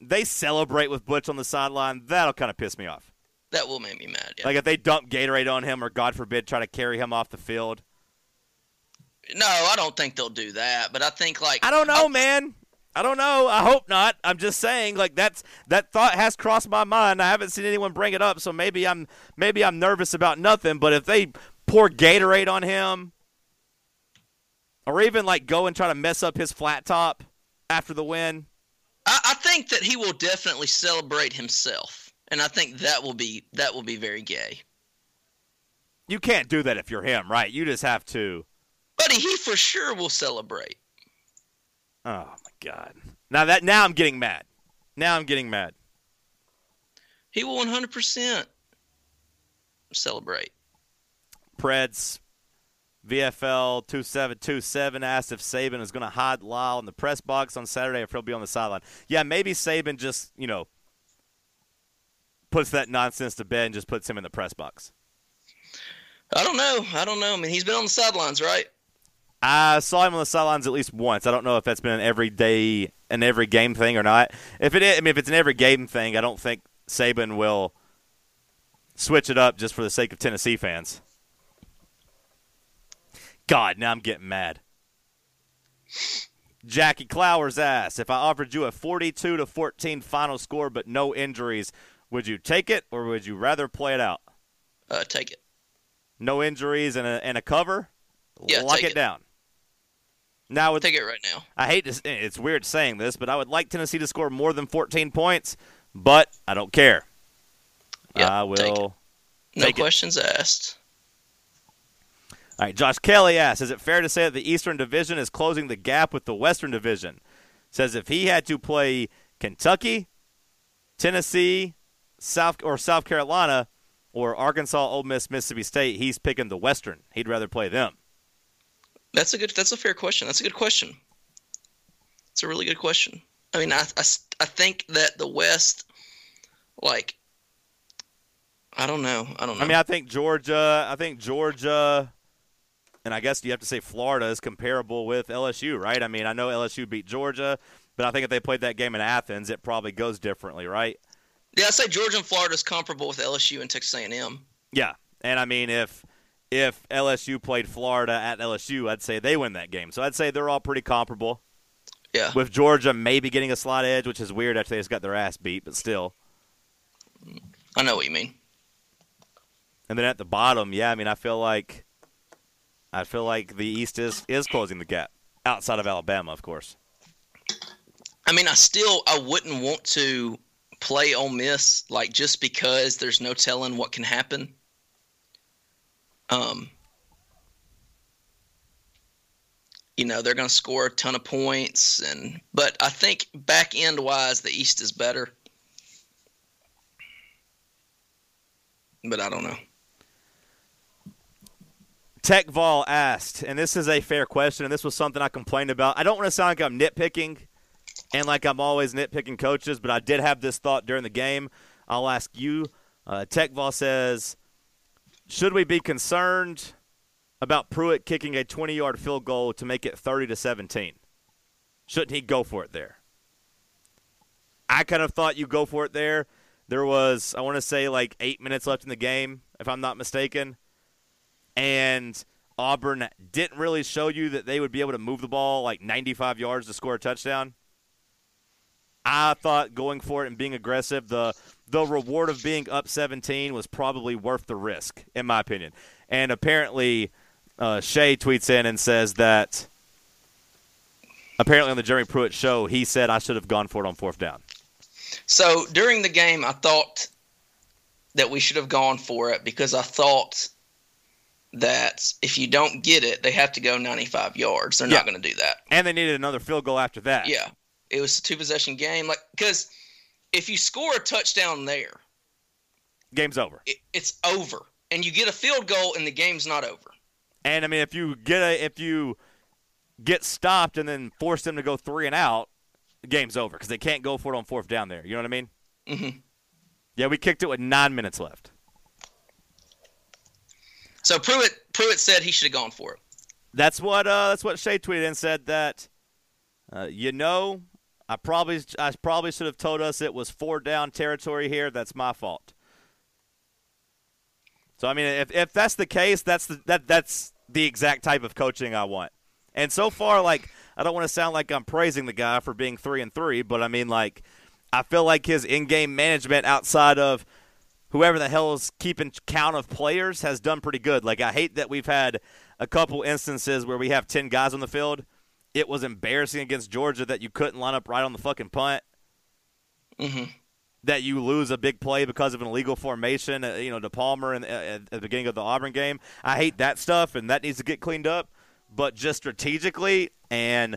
they celebrate with Butch on the sideline, that'll kind of piss me off. That will make me mad, yeah. Like, if they dump Gatorade on him or, God forbid, try to carry him off the field. No, I don't think they'll do that, but I think, like... I don't know, I, man. I don't know. I hope not. I'm just saying, like, that's that thought has crossed my mind. I haven't seen anyone bring it up, so maybe I'm maybe I'm nervous about nothing, but if they pour Gatorade on him or even, like, go and try to mess up his flat top after the win... I, I think that he will definitely celebrate himself. And I think that will be that will be very gay. You can't do that if you're him, right? You just have to. Buddy, he for sure will celebrate. Oh my God! Now that now I'm getting mad. Now I'm getting mad. He will one hundred percent celebrate. Preds, V F L two seven two seven asked if Saban is going to hide Lyle in the press box on Saturday or if he'll be on the sideline. Yeah, maybe Saban just, you know, puts that nonsense to bed and just puts him in the press box. I don't know. I don't know. I mean, he's been on the sidelines, right? I saw him on the sidelines at least once. I don't know if that's been an every day, an every game thing or not. If it is, I mean, if it's an every game thing, I don't think Saban will switch it up just for the sake of Tennessee fans. God, now I'm getting mad. Jackie Clowers asks, if I offered you a forty-two to fourteen final score but no injuries, would you take it or would you rather play it out? Uh, take it. No injuries and a, and a cover? Yeah, lock it, it down. Now with, take it right now. I hate this. It's weird saying this, but I would like Tennessee to score more than fourteen points, but I don't care. Yeah, I will. Take it. No take questions it. asked. All right, Josh Kelly asks, is it fair to say that the Eastern Division is closing the gap with the Western Division? Says if he had to play Kentucky, Tennessee, South or South Carolina, or Arkansas, Ole Miss, Mississippi State, he's picking the Western. He'd rather play them. That's a good. That's a fair question. That's a good question. It's a really good question. I mean, I, I, I think that the West, like, I don't know. I don't know. I mean, I think Georgia, I think Georgia, and I guess you have to say Florida is comparable with L S U, right? I mean, I know L S U beat Georgia, but I think if they played that game in Athens, it probably goes differently, right? Yeah, I say Georgia and Florida is comparable with L S U and Texas A and M. Yeah, and I mean, if If L S U played Florida at L S U, I'd say they win that game. So I'd say they're all pretty comparable. Yeah. With Georgia maybe getting a slight edge, which is weird after they just got their ass beat, but still. I know what you mean. And then at the bottom, yeah, I mean, I feel like I feel like the East is, is closing the gap outside of Alabama, of course. I mean, I still I wouldn't want to play Ole Miss like just because there's no telling what can happen. Um, you know, they're going to score a ton of points, and but I think back end wise, the East is better. But I don't know. Techval asked, and this is a fair question, and this was something I complained about. I don't want to sound like I'm nitpicking, and like I'm always nitpicking coaches, but I did have this thought during the game. I'll ask you. Uh, Techval says, should we be concerned about Pruitt kicking a twenty-yard field goal to make it thirty to seventeen? Shouldn't he go for it there? I kind of thought you go for it there. There was, I want to say, like eight minutes left in the game, if I'm not mistaken. And Auburn didn't really show you that they would be able to move the ball like ninety-five yards to score a touchdown. I thought going for it and being aggressive, the the reward of being up seventeen was probably worth the risk, in my opinion. And apparently, uh, Shay tweets in and says that apparently on the Jeremy Pruitt show, he said I should have gone for it on fourth down. So during the game, I thought that we should have gone for it because I thought that if you don't get it, they have to go ninety-five yards. They're yeah. not going to do that. And they needed another field goal after that. Yeah. It was a two-possession game. Like, because if you score a touchdown there, game's over. It, it's over. And you get a field goal, and the game's not over. And, I mean, if you get a, if you get stopped and then force them to go three and out, the game's over because they can't go for it on fourth down there. You know what I mean? Mm-hmm. Yeah, we kicked it with nine minutes left. So Pruitt Pruitt said he should have gone for it. That's what uh, that's what Shea tweeted and said that, uh, you know, I probably I probably should have told us it was four down territory here. That's my fault. So I mean, if if that's the case, that's the that that's the exact type of coaching I want. And so far, like, I don't want to sound like I'm praising the guy for being three and three, but I mean, like, I feel like his in-game management outside of whoever the hell is keeping count of players has done pretty good. Like, I hate that we've had a couple instances where we have ten guys on the field. It was embarrassing against Georgia that you couldn't line up right on the fucking punt. Mm-hmm. That you lose a big play because of an illegal formation, uh, you know, to Palmer in, uh, at the beginning of the Auburn game. I hate that stuff, and that needs to get cleaned up. But just strategically and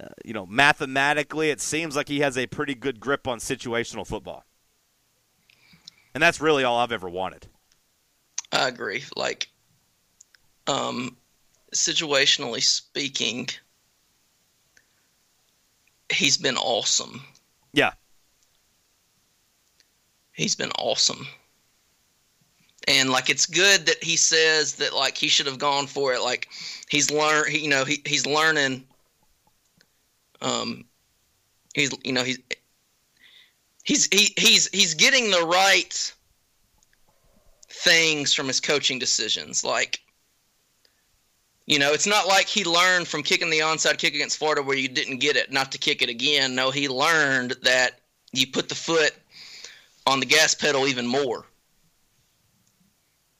uh, you know, mathematically, it seems like he has a pretty good grip on situational football. And that's really all I've ever wanted. I agree. Like, um, situationally speaking, he's been awesome. Yeah. He's been awesome. And, like, it's good that he says that, like, he should have gone for it. Like, he's learn, he, you know, he he's learning. Um, he's, you know, he's he's he, he's he's getting the right things from his coaching decisions. Like, you know, it's not like he learned from kicking the onside kick against Florida where you didn't get it, not to kick it again. No, he learned that you put the foot on the gas pedal even more.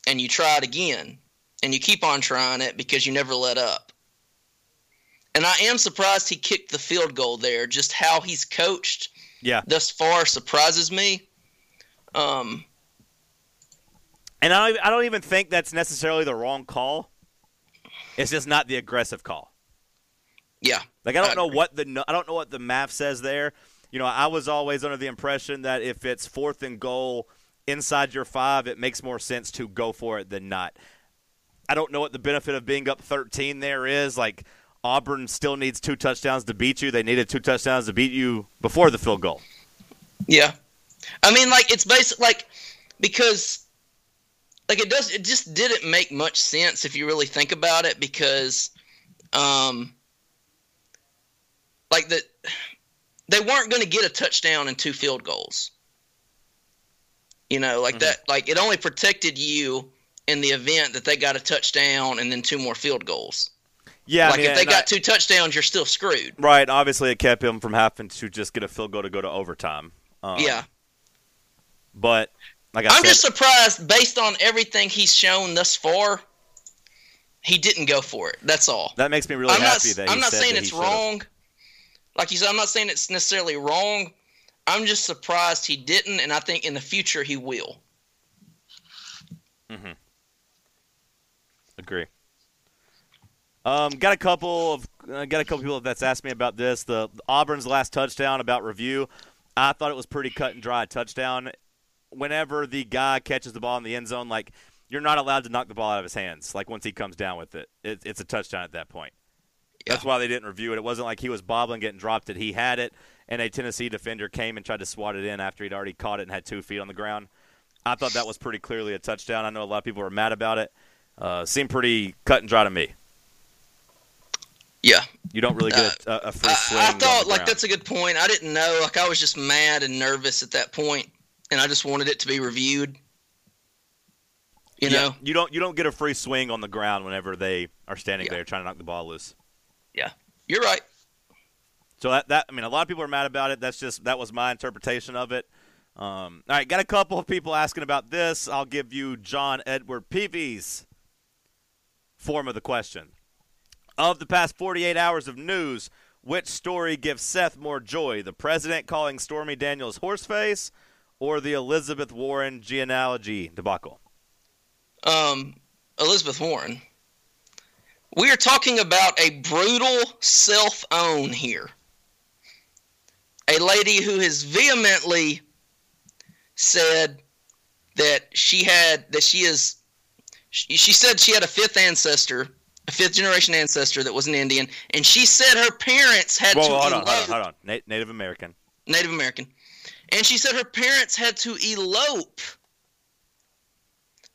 And you try it again, and you keep on trying it because you never let up. And I am surprised he kicked the field goal there. Just how he's coached yeah. thus far surprises me. Um, and I don't, I don't even think that's necessarily the wrong call. It's just not the aggressive call. Yeah, like I don't I know agree. what the I don't know what the math says there. You know, I was always under the impression that if it's fourth and goal inside your five, it makes more sense to go for it than not. I don't know what the benefit of being up thirteen there is. Like, Auburn still needs two touchdowns to beat you. They needed two touchdowns to beat you before the field goal. Yeah. I mean, like, it's basically, like, because, like, it does, it just didn't make much sense if you really think about it because, um, like, the, they weren't going to get a touchdown and two field goals. You know, like mm-hmm. that, like it only protected you in the event that they got a touchdown and then two more field goals. Yeah. Like I mean, if they got I, two touchdowns, you're still screwed. Right. Obviously, it kept him from having to just get a field goal to go to overtime. Um, yeah. But like I I'm said, just surprised based on everything he's shown thus far, he didn't go for it. That's all. That makes me really I'm happy not, that he I'm not said saying that it's wrong. Should've. Like you said, I'm not saying it's necessarily wrong. I'm just surprised he didn't, and I think in the future he will. Mm-hmm. Agree. Um, got a couple of uh, got a couple people that's asked me about this. The Auburn's last touchdown about review. I thought it was pretty cut and dry touchdown. Whenever the guy catches the ball in the end zone, like you're not allowed to knock the ball out of his hands. Like once he comes down with it, it it's a touchdown at that point. Yeah. That's why they didn't review it. It wasn't like he was bobbling, getting dropped it. He had it. And a Tennessee defender came and tried to swat it in after he'd already caught it and had two feet on the ground. I thought that was pretty clearly a touchdown. I know a lot of people were mad about it. Uh, seemed pretty cut and dry to me. Yeah. You don't really get uh, a, a free swing. I, I thought, like, that's a good point. I didn't know. Like, I was just mad and nervous at that point, and I just wanted it to be reviewed. You yeah. know? You don't, you don't get a free swing on the ground whenever they are standing yeah. there trying to knock the ball loose. Yeah. You're right. So that, that I mean, a lot of people are mad about it. That's just that was my interpretation of it. Um, all right, got a couple of people asking about this. I'll give you John Edward Peavy's form of the question. Of the past forty-eight hours of news, which story gives Seth more joy? The president calling Stormy Daniels horseface, or the Elizabeth Warren genealogy debacle? Um, Elizabeth Warren. We are talking about a brutal self-own here. A lady who has vehemently said that she had, that she is, she, she said she had a fifth ancestor, a fifth generation ancestor that was an Indian, and she said her parents had Whoa, to hold elope. On, hold on, hold on. Na- Native American. Native American. And she said her parents had to elope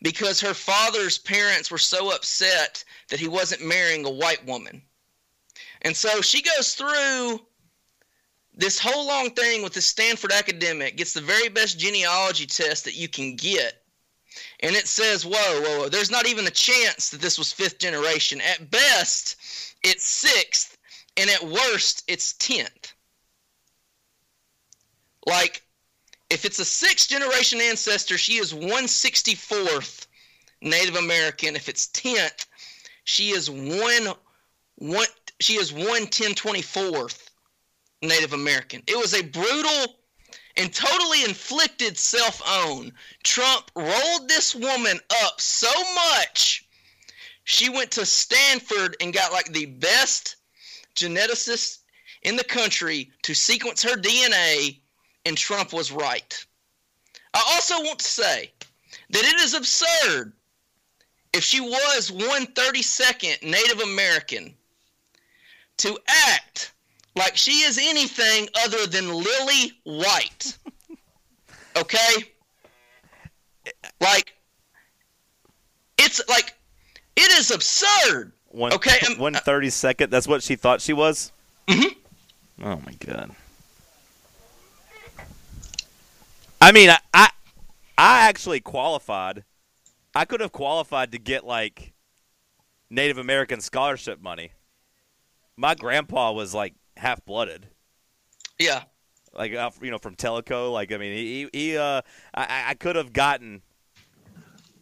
because her father's parents were so upset that he wasn't marrying a white woman. And so she goes through this whole long thing with this Stanford academic, gets the very best genealogy test that you can get, and it says, whoa, whoa, whoa, there's not even a chance that this was fifth generation. At best, it's sixth, and at worst, it's tenth. Like, if it's a sixth generation ancestor, she is one sixty-fourth Native American. If it's tenth, she is one one she is one ten twenty fourth Native American. It was a brutal and totally inflicted self-own. Trump rolled this woman up so much, she went to Stanford and got like the best geneticist in the country to sequence her D N A, and Trump was right. I also want to say that it is absurd if she was one thirty-second Native American to act like she is anything other than Lily White. Okay? Like, it's like, it is absurd. One, okay? One thirty-second, that's what she thought she was? Mm-hmm. Oh, my God. I mean, I, I, I actually qualified. I could have qualified to get, like, Native American scholarship money. My grandpa was, like, half-blooded. Yeah. Like, you know, from Teleco. Like, I mean, he, he uh, I, I could have gotten,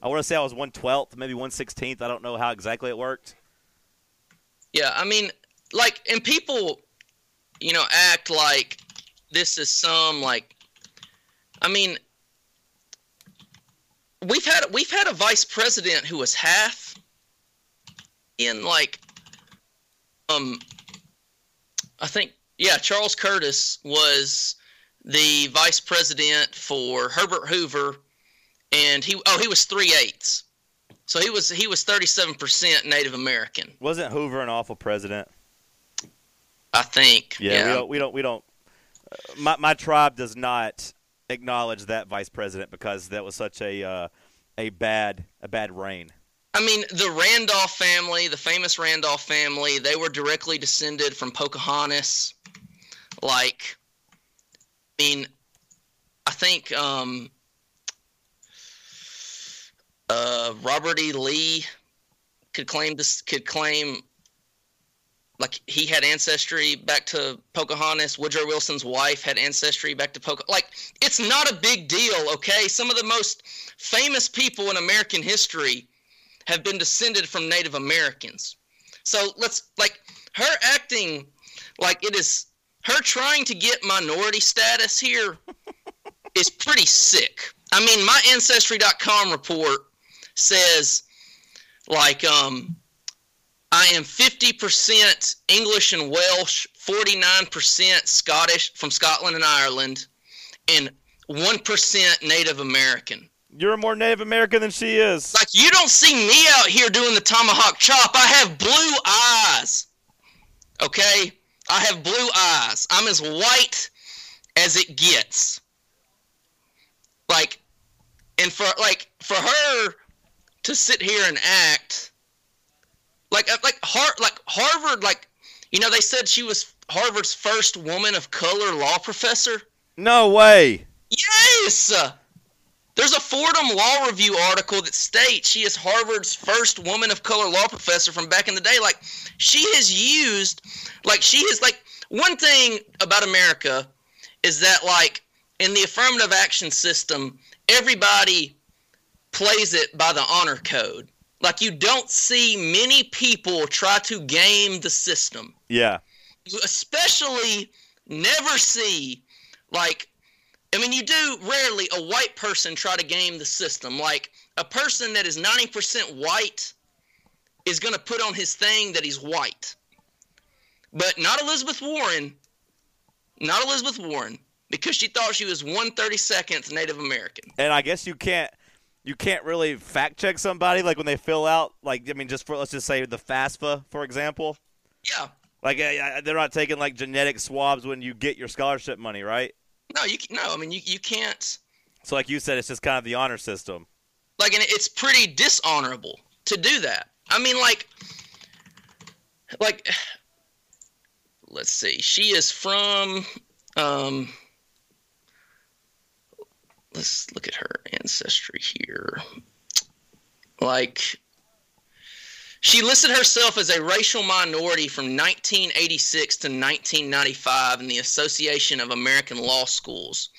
I want to say I was one twelfth, maybe one sixteenth. I don't know how exactly it worked. Yeah, I mean, like, and people, you know, act like this is some, like, I mean, we've had we've had a vice president who was half in, like, um, I think, yeah, Charles Curtis was the vice president for Herbert Hoover, and he oh he was three eighths, so he was he was thirty seven percent Native American. Wasn't Hoover an awful president? I think. Yeah, yeah. We don't we don't. We don't uh, my my tribe does not acknowledge that vice president because that was such a uh, a bad a bad reign. I mean, the Randolph family, the famous Randolph family, they were directly descended from Pocahontas. Like, I mean, I think um, uh, Robert E. Lee could claim this. Could claim like he had ancestry back to Pocahontas. Woodrow Wilson's wife had ancestry back to Pocahontas. Like, it's not a big deal, okay? Some of the most famous people in American history have been descended from Native Americans. So let's, like, her acting like it is, her trying to get minority status here is pretty sick. I mean, my Ancestry dot com report says, like, um, I am fifty percent English and Welsh, forty-nine percent Scottish from Scotland and Ireland, and one percent Native American. You're more Native American than she is. Like, you don't see me out here doing the tomahawk chop. I have blue eyes, okay? I have blue eyes. I'm as white as it gets. Like, and for, like, for her to sit here and act, like, like, Har- like Harvard, like, you know, they said she was Harvard's first woman of color law professor. No way. Yes. There's a Fordham Law Review article that states she is Harvard's first woman of color law professor from back in the day. Like, she has used, like, she has, like, one thing about America is that, like, in the affirmative action system, everybody plays it by the honor code. Like, you don't see many people try to game the system. Yeah. You especially never see, like, I mean, you do rarely a white person try to game the system. Like, a person that is ninety percent white is going to put on his thing that he's white. But not Elizabeth Warren. Not Elizabeth Warren. Because she thought she was one thirty-second Native American. And I guess you can't you can't really fact-check somebody, like, when they fill out, like, I mean, just for, let's just say the FAFSA, for example. Yeah. Like, they're not taking, like, genetic swabs when you get your scholarship money, right? No, you no. I mean, you, you can't. So, like you said, it's just kind of the honor system. Like, and it's pretty dishonorable to do that. I mean, like, like, let's see. She is from. Um, let's look at her ancestry here. Like, she listed herself as a racial minority from nineteen eighty-six to nineteen ninety-five in the Association of American Law Schools.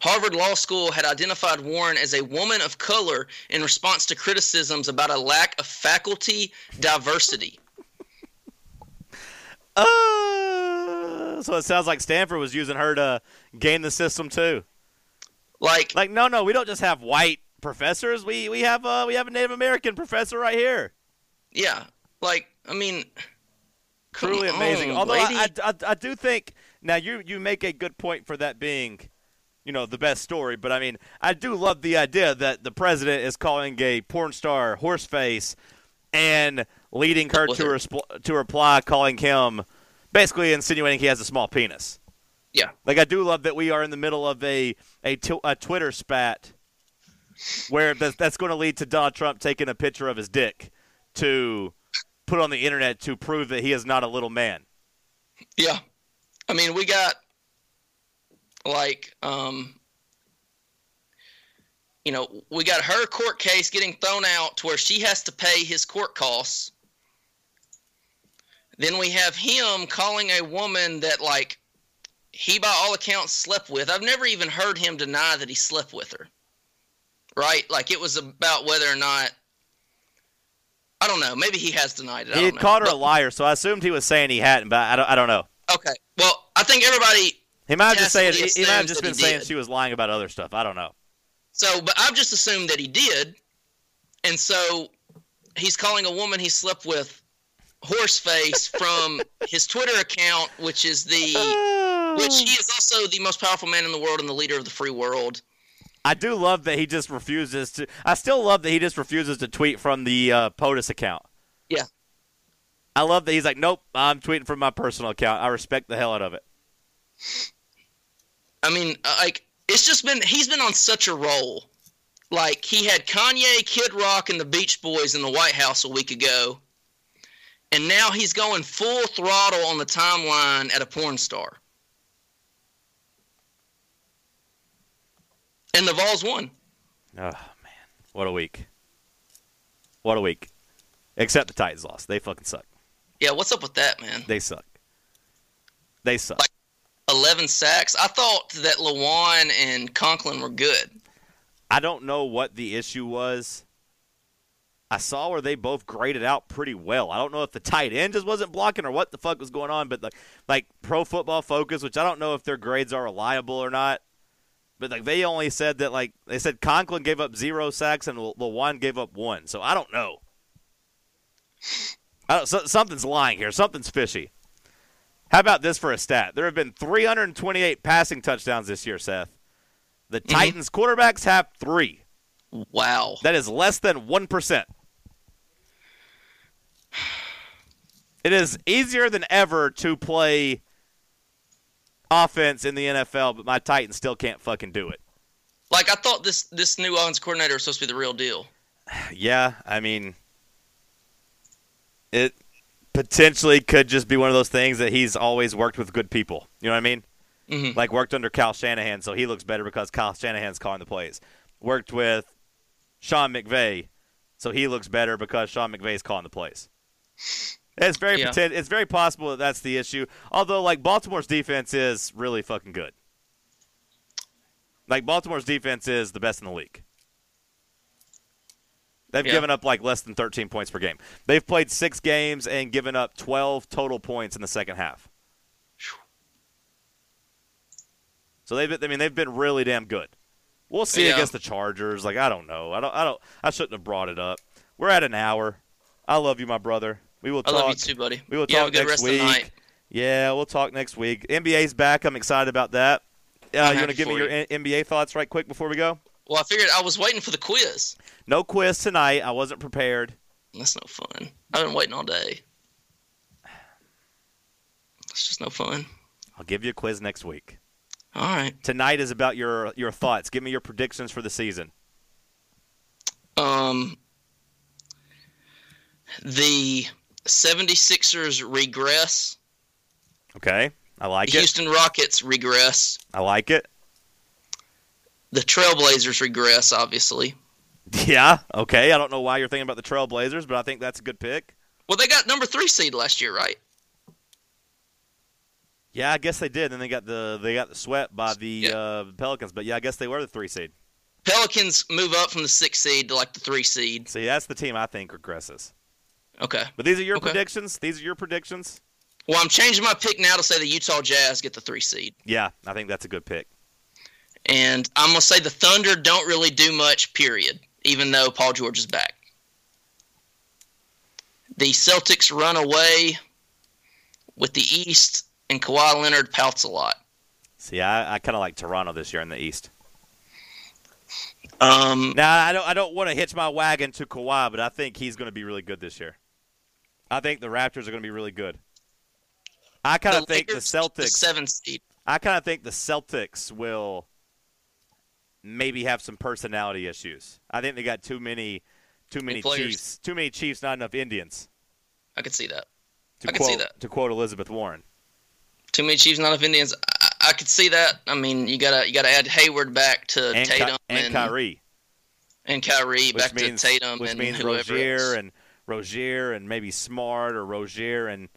Harvard Law School had identified Warren as a woman of color in response to criticisms about a lack of faculty diversity. Uh, so it sounds like Stanford was using her to game the system too. Like, like no, no, we don't just have white professors. We we have uh, we have a Native American professor right here. Yeah, like, I mean, truly amazing. On, Although I, I, I do think now you you make a good point for that being, you know, the best story. But I mean, I do love the idea that the president is calling a porn star horseface and leading her to her resp- to reply, calling him basically insinuating he has a small penis. Yeah, like I do love that we are in the middle of a a, t- a Twitter spat where th- that's going to lead to Donald Trump taking a picture of his dick to put on the internet to prove that he is not a little man. Yeah, I mean we got like um, you know we got her court case getting thrown out to where she has to pay his court costs. Then we have him calling a woman that like. He, by all accounts, slept with. I've never even heard him deny that he slept with her, right? Like, it was about whether or not – I don't know. Maybe he has denied it. He had called her a liar, so I assumed he was saying he hadn't, but I don't, I don't know. Okay. Well, I think everybody – He might have just, said, he, he might have just been saying she was lying about other stuff. I don't know. So, but I've just assumed that he did, and so he's calling a woman he slept with horseface from his Twitter account, which is the – Which he is also the most powerful man in the world and the leader of the free world. I do love that he just refuses to. I still love that he just refuses to tweet from the uh, POTUS account. Yeah. I love that he's like, nope, I'm tweeting from my personal account. I respect the hell out of it. I mean, like, it's just been, he's been on such a roll. Like, he had Kanye, Kid Rock, and the Beach Boys in the White House a week ago. And now he's going full throttle on the timeline at a porn star. And the Vols won. Oh, man. What a week. What a week. Except the Titans lost. They fucking suck. Yeah, what's up with that, man? They suck. They suck. Like eleven sacks? I thought that Lawan and Conklin were good. I don't know what the issue was. I saw where they both graded out pretty well. I don't know if the tight end just wasn't blocking or what the fuck was going on, but like, like Pro Football Focus, which I don't know if their grades are reliable or not. But like they only said that like they said Conklin gave up zero sacks and Lawan gave up one. So I don't know. I don't, so, something's lying here. Something's fishy. How about this for a stat? There have been three hundred twenty-eight passing touchdowns this year, Seth. The mm-hmm. Titans quarterbacks have three. Wow. That is less than one percent. It is easier than ever to play offense in the N F L, but my Titans still can't fucking do it. Like, I thought this this new offense coordinator was supposed to be the real deal. Yeah, I mean, it potentially could just be one of those things that he's always worked with good people. You know what I mean? Mm-hmm. Like, worked under Kyle Shanahan, so he looks better because Kyle Shanahan's calling the plays. Worked with Sean McVay, so he looks better because Sean McVay's calling the plays. It's very yeah. pretend, it's very possible that that's the issue. Although, like, Baltimore's defense is really fucking good. Like, Baltimore's defense is the best in the league. They've yeah. given up, like, less than thirteen points per game. They've played six games and given up twelve total points in the second half. So, they've been, I mean, they've been really damn good. We'll see yeah. against the Chargers. Like, I don't know. I don't. I don't. I shouldn't have brought it up. We're at an hour. I love you, my brother. We will talk. I love you too, buddy. We will talk yeah, next week. Night. Yeah, we'll talk next week. N B A's back. I'm excited about that. Uh, you want to give me your you. N B A thoughts right quick before we go? Well, I figured I was waiting for the quiz. No quiz tonight. I wasn't prepared. That's no fun. I've been waiting all day. It's just no fun. I'll give you a quiz next week. All right. Tonight is about your your thoughts. Give me your predictions for the season. Um, the... seventy-sixers regress. Okay, I like the it. Houston Rockets regress. I like it. The Trailblazers regress, obviously. Yeah, okay. I don't know why you're thinking about the Trailblazers, but I think that's a good pick. Well, they got number three seed last year, right? Yeah, I guess they did. Then they got the they got the swept by the yeah. uh, Pelicans, but yeah, I guess they were the three seed. Pelicans move up from the six seed to like the three seed. See, that's the team I think regresses. Okay. But these are your okay. predictions? These are your predictions? Well, I'm changing my pick now to say the Utah Jazz get the three seed. Yeah, I think that's a good pick. And I'm going to say the Thunder don't really do much, period, even though Paul George is back. The Celtics run away with the East, and Kawhi Leonard pouts a lot. See, I, I kind of like Toronto this year in the East. Um, now, I don't I don't want to hitch my wagon to Kawhi, but I think he's going to be really good this year. I think the Raptors are going to be really good. I kind of think the Celtics. The seventh seed. I kind of think the Celtics will maybe have some personality issues. I think they got too many, too many Chiefs, too many Chiefs, not enough Indians. I could see that. I could see that. To quote Elizabeth Warren. Too many Chiefs, not enough Indians. I, I could see that. I mean, you gotta you gotta add Hayward back to and Tatum Ky- and, and Kyrie, and Kyrie which back means, to Tatum, which and means whoever Rozier and Rozier and maybe Smart or Rozier and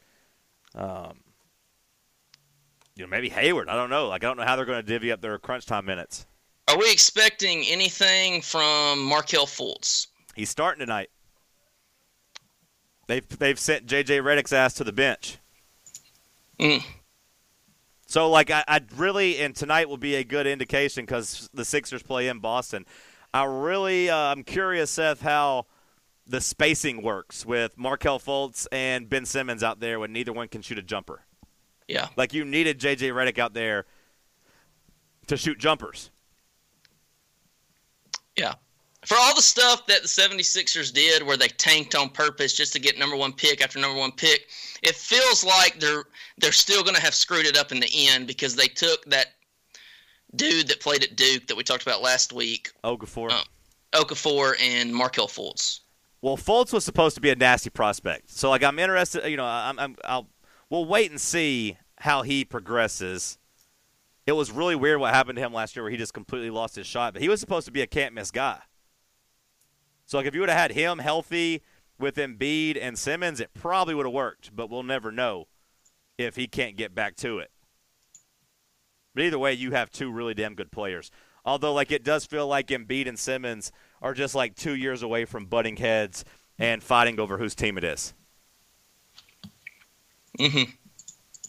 um, you know maybe Hayward. I don't know. Like I don't know how they're going to divvy up their crunch time minutes. Are we expecting anything from Markelle Fultz? He's starting tonight. They've they've sent J J Redick's ass to the bench. Mm. So, like, I, I really, and tonight will be a good indication because the Sixers play in Boston. I really, uh, I'm curious, Seth, how the spacing works with Markelle Fultz and Ben Simmons out there when neither one can shoot a jumper. Yeah. Like, you needed J J Redick out there to shoot jumpers. Yeah. For all the stuff that the 76ers did where they tanked on purpose just to get number one pick after number one pick, it feels like they're they're still going to have screwed it up in the end because they took that dude that played at Duke that we talked about last week. Okafor. Um, Okafor and Markelle Fultz. Well, Fultz was supposed to be a nasty prospect. So, like, I'm interested, you know, I'm, I'm, I'll we'll wait and see how he progresses. It was really weird what happened to him last year where he just completely lost his shot. But he was supposed to be a can't-miss guy. So, like, if you would have had him healthy with Embiid and Simmons, it probably would have worked. But we'll never know if he can't get back to it. But either way, you have two really damn good players. Although, like, it does feel like Embiid and Simmons are just, like, two years away from butting heads and fighting over whose team it is. Mm-hmm.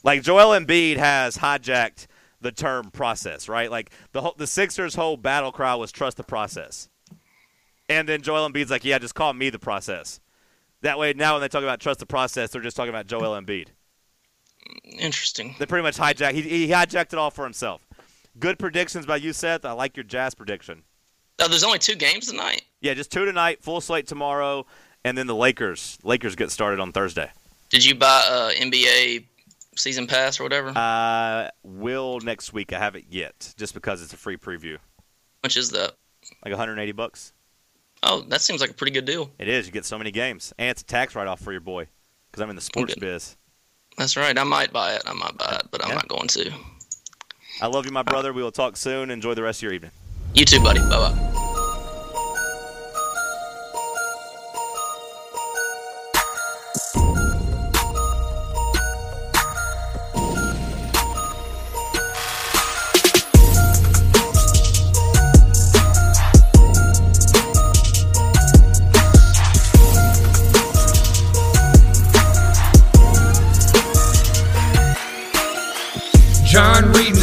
Like, Joel Embiid has hijacked the term process, right? Like, the whole, the Sixers' whole battle cry was trust the process. And then Joel Embiid's like, yeah, just call me the process. That way, now when they talk about trust the process, they're just talking about Joel Embiid. Interesting. They pretty much hijacked. He, he hijacked it all for himself. Good predictions by you, Seth. I like your Jazz prediction. Oh, there's only two games tonight? Yeah, just two tonight, full slate tomorrow, and then the Lakers. Lakers get started on Thursday. Did you buy uh, N B A season pass or whatever? I will next week. I haven't yet, just because it's a free preview. How much is that? Like one hundred eighty bucks. Oh, that seems like a pretty good deal. It is. You get so many games. And it's a tax write-off for your boy because I'm in the sports biz. That's right. I might buy it. I might buy it, but I'm yeah. not going to. I love you, my brother. We will talk soon. Enjoy the rest of your evening. You too, buddy. Bye-bye.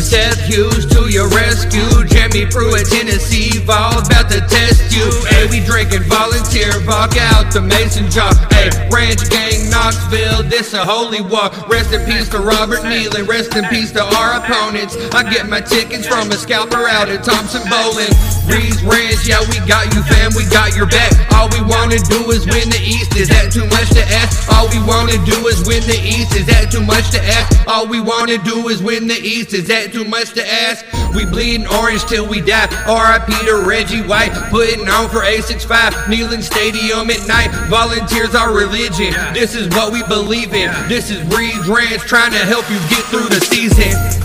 Seth Hughes to your rescue. Jeremy Pruitt, Tennessee, Vol about to test you. Hey, we drinking volunteer, vodka out the mason jar. Hey, ranch gang, Knoxville, this a holy war. Rest in peace to Robert Neal and rest in peace to our opponents. I get my tickets from a scalper out at Thompson Bowling. Reed's Ranch, yeah, we got you, fam, we got your back. All we wanna do is win the East, is that too much to ask? All we wanna do is win the East, is that too much to ask? All we wanna do is win the East, is that too much to ask? We bleedin' orange till we die, R I P to Reggie White. Putting on for eight six five, Neyland Stadium at night. Volunteers are religion, this is what we believe in. This is Reed's Ranch, trying to help you get through the season.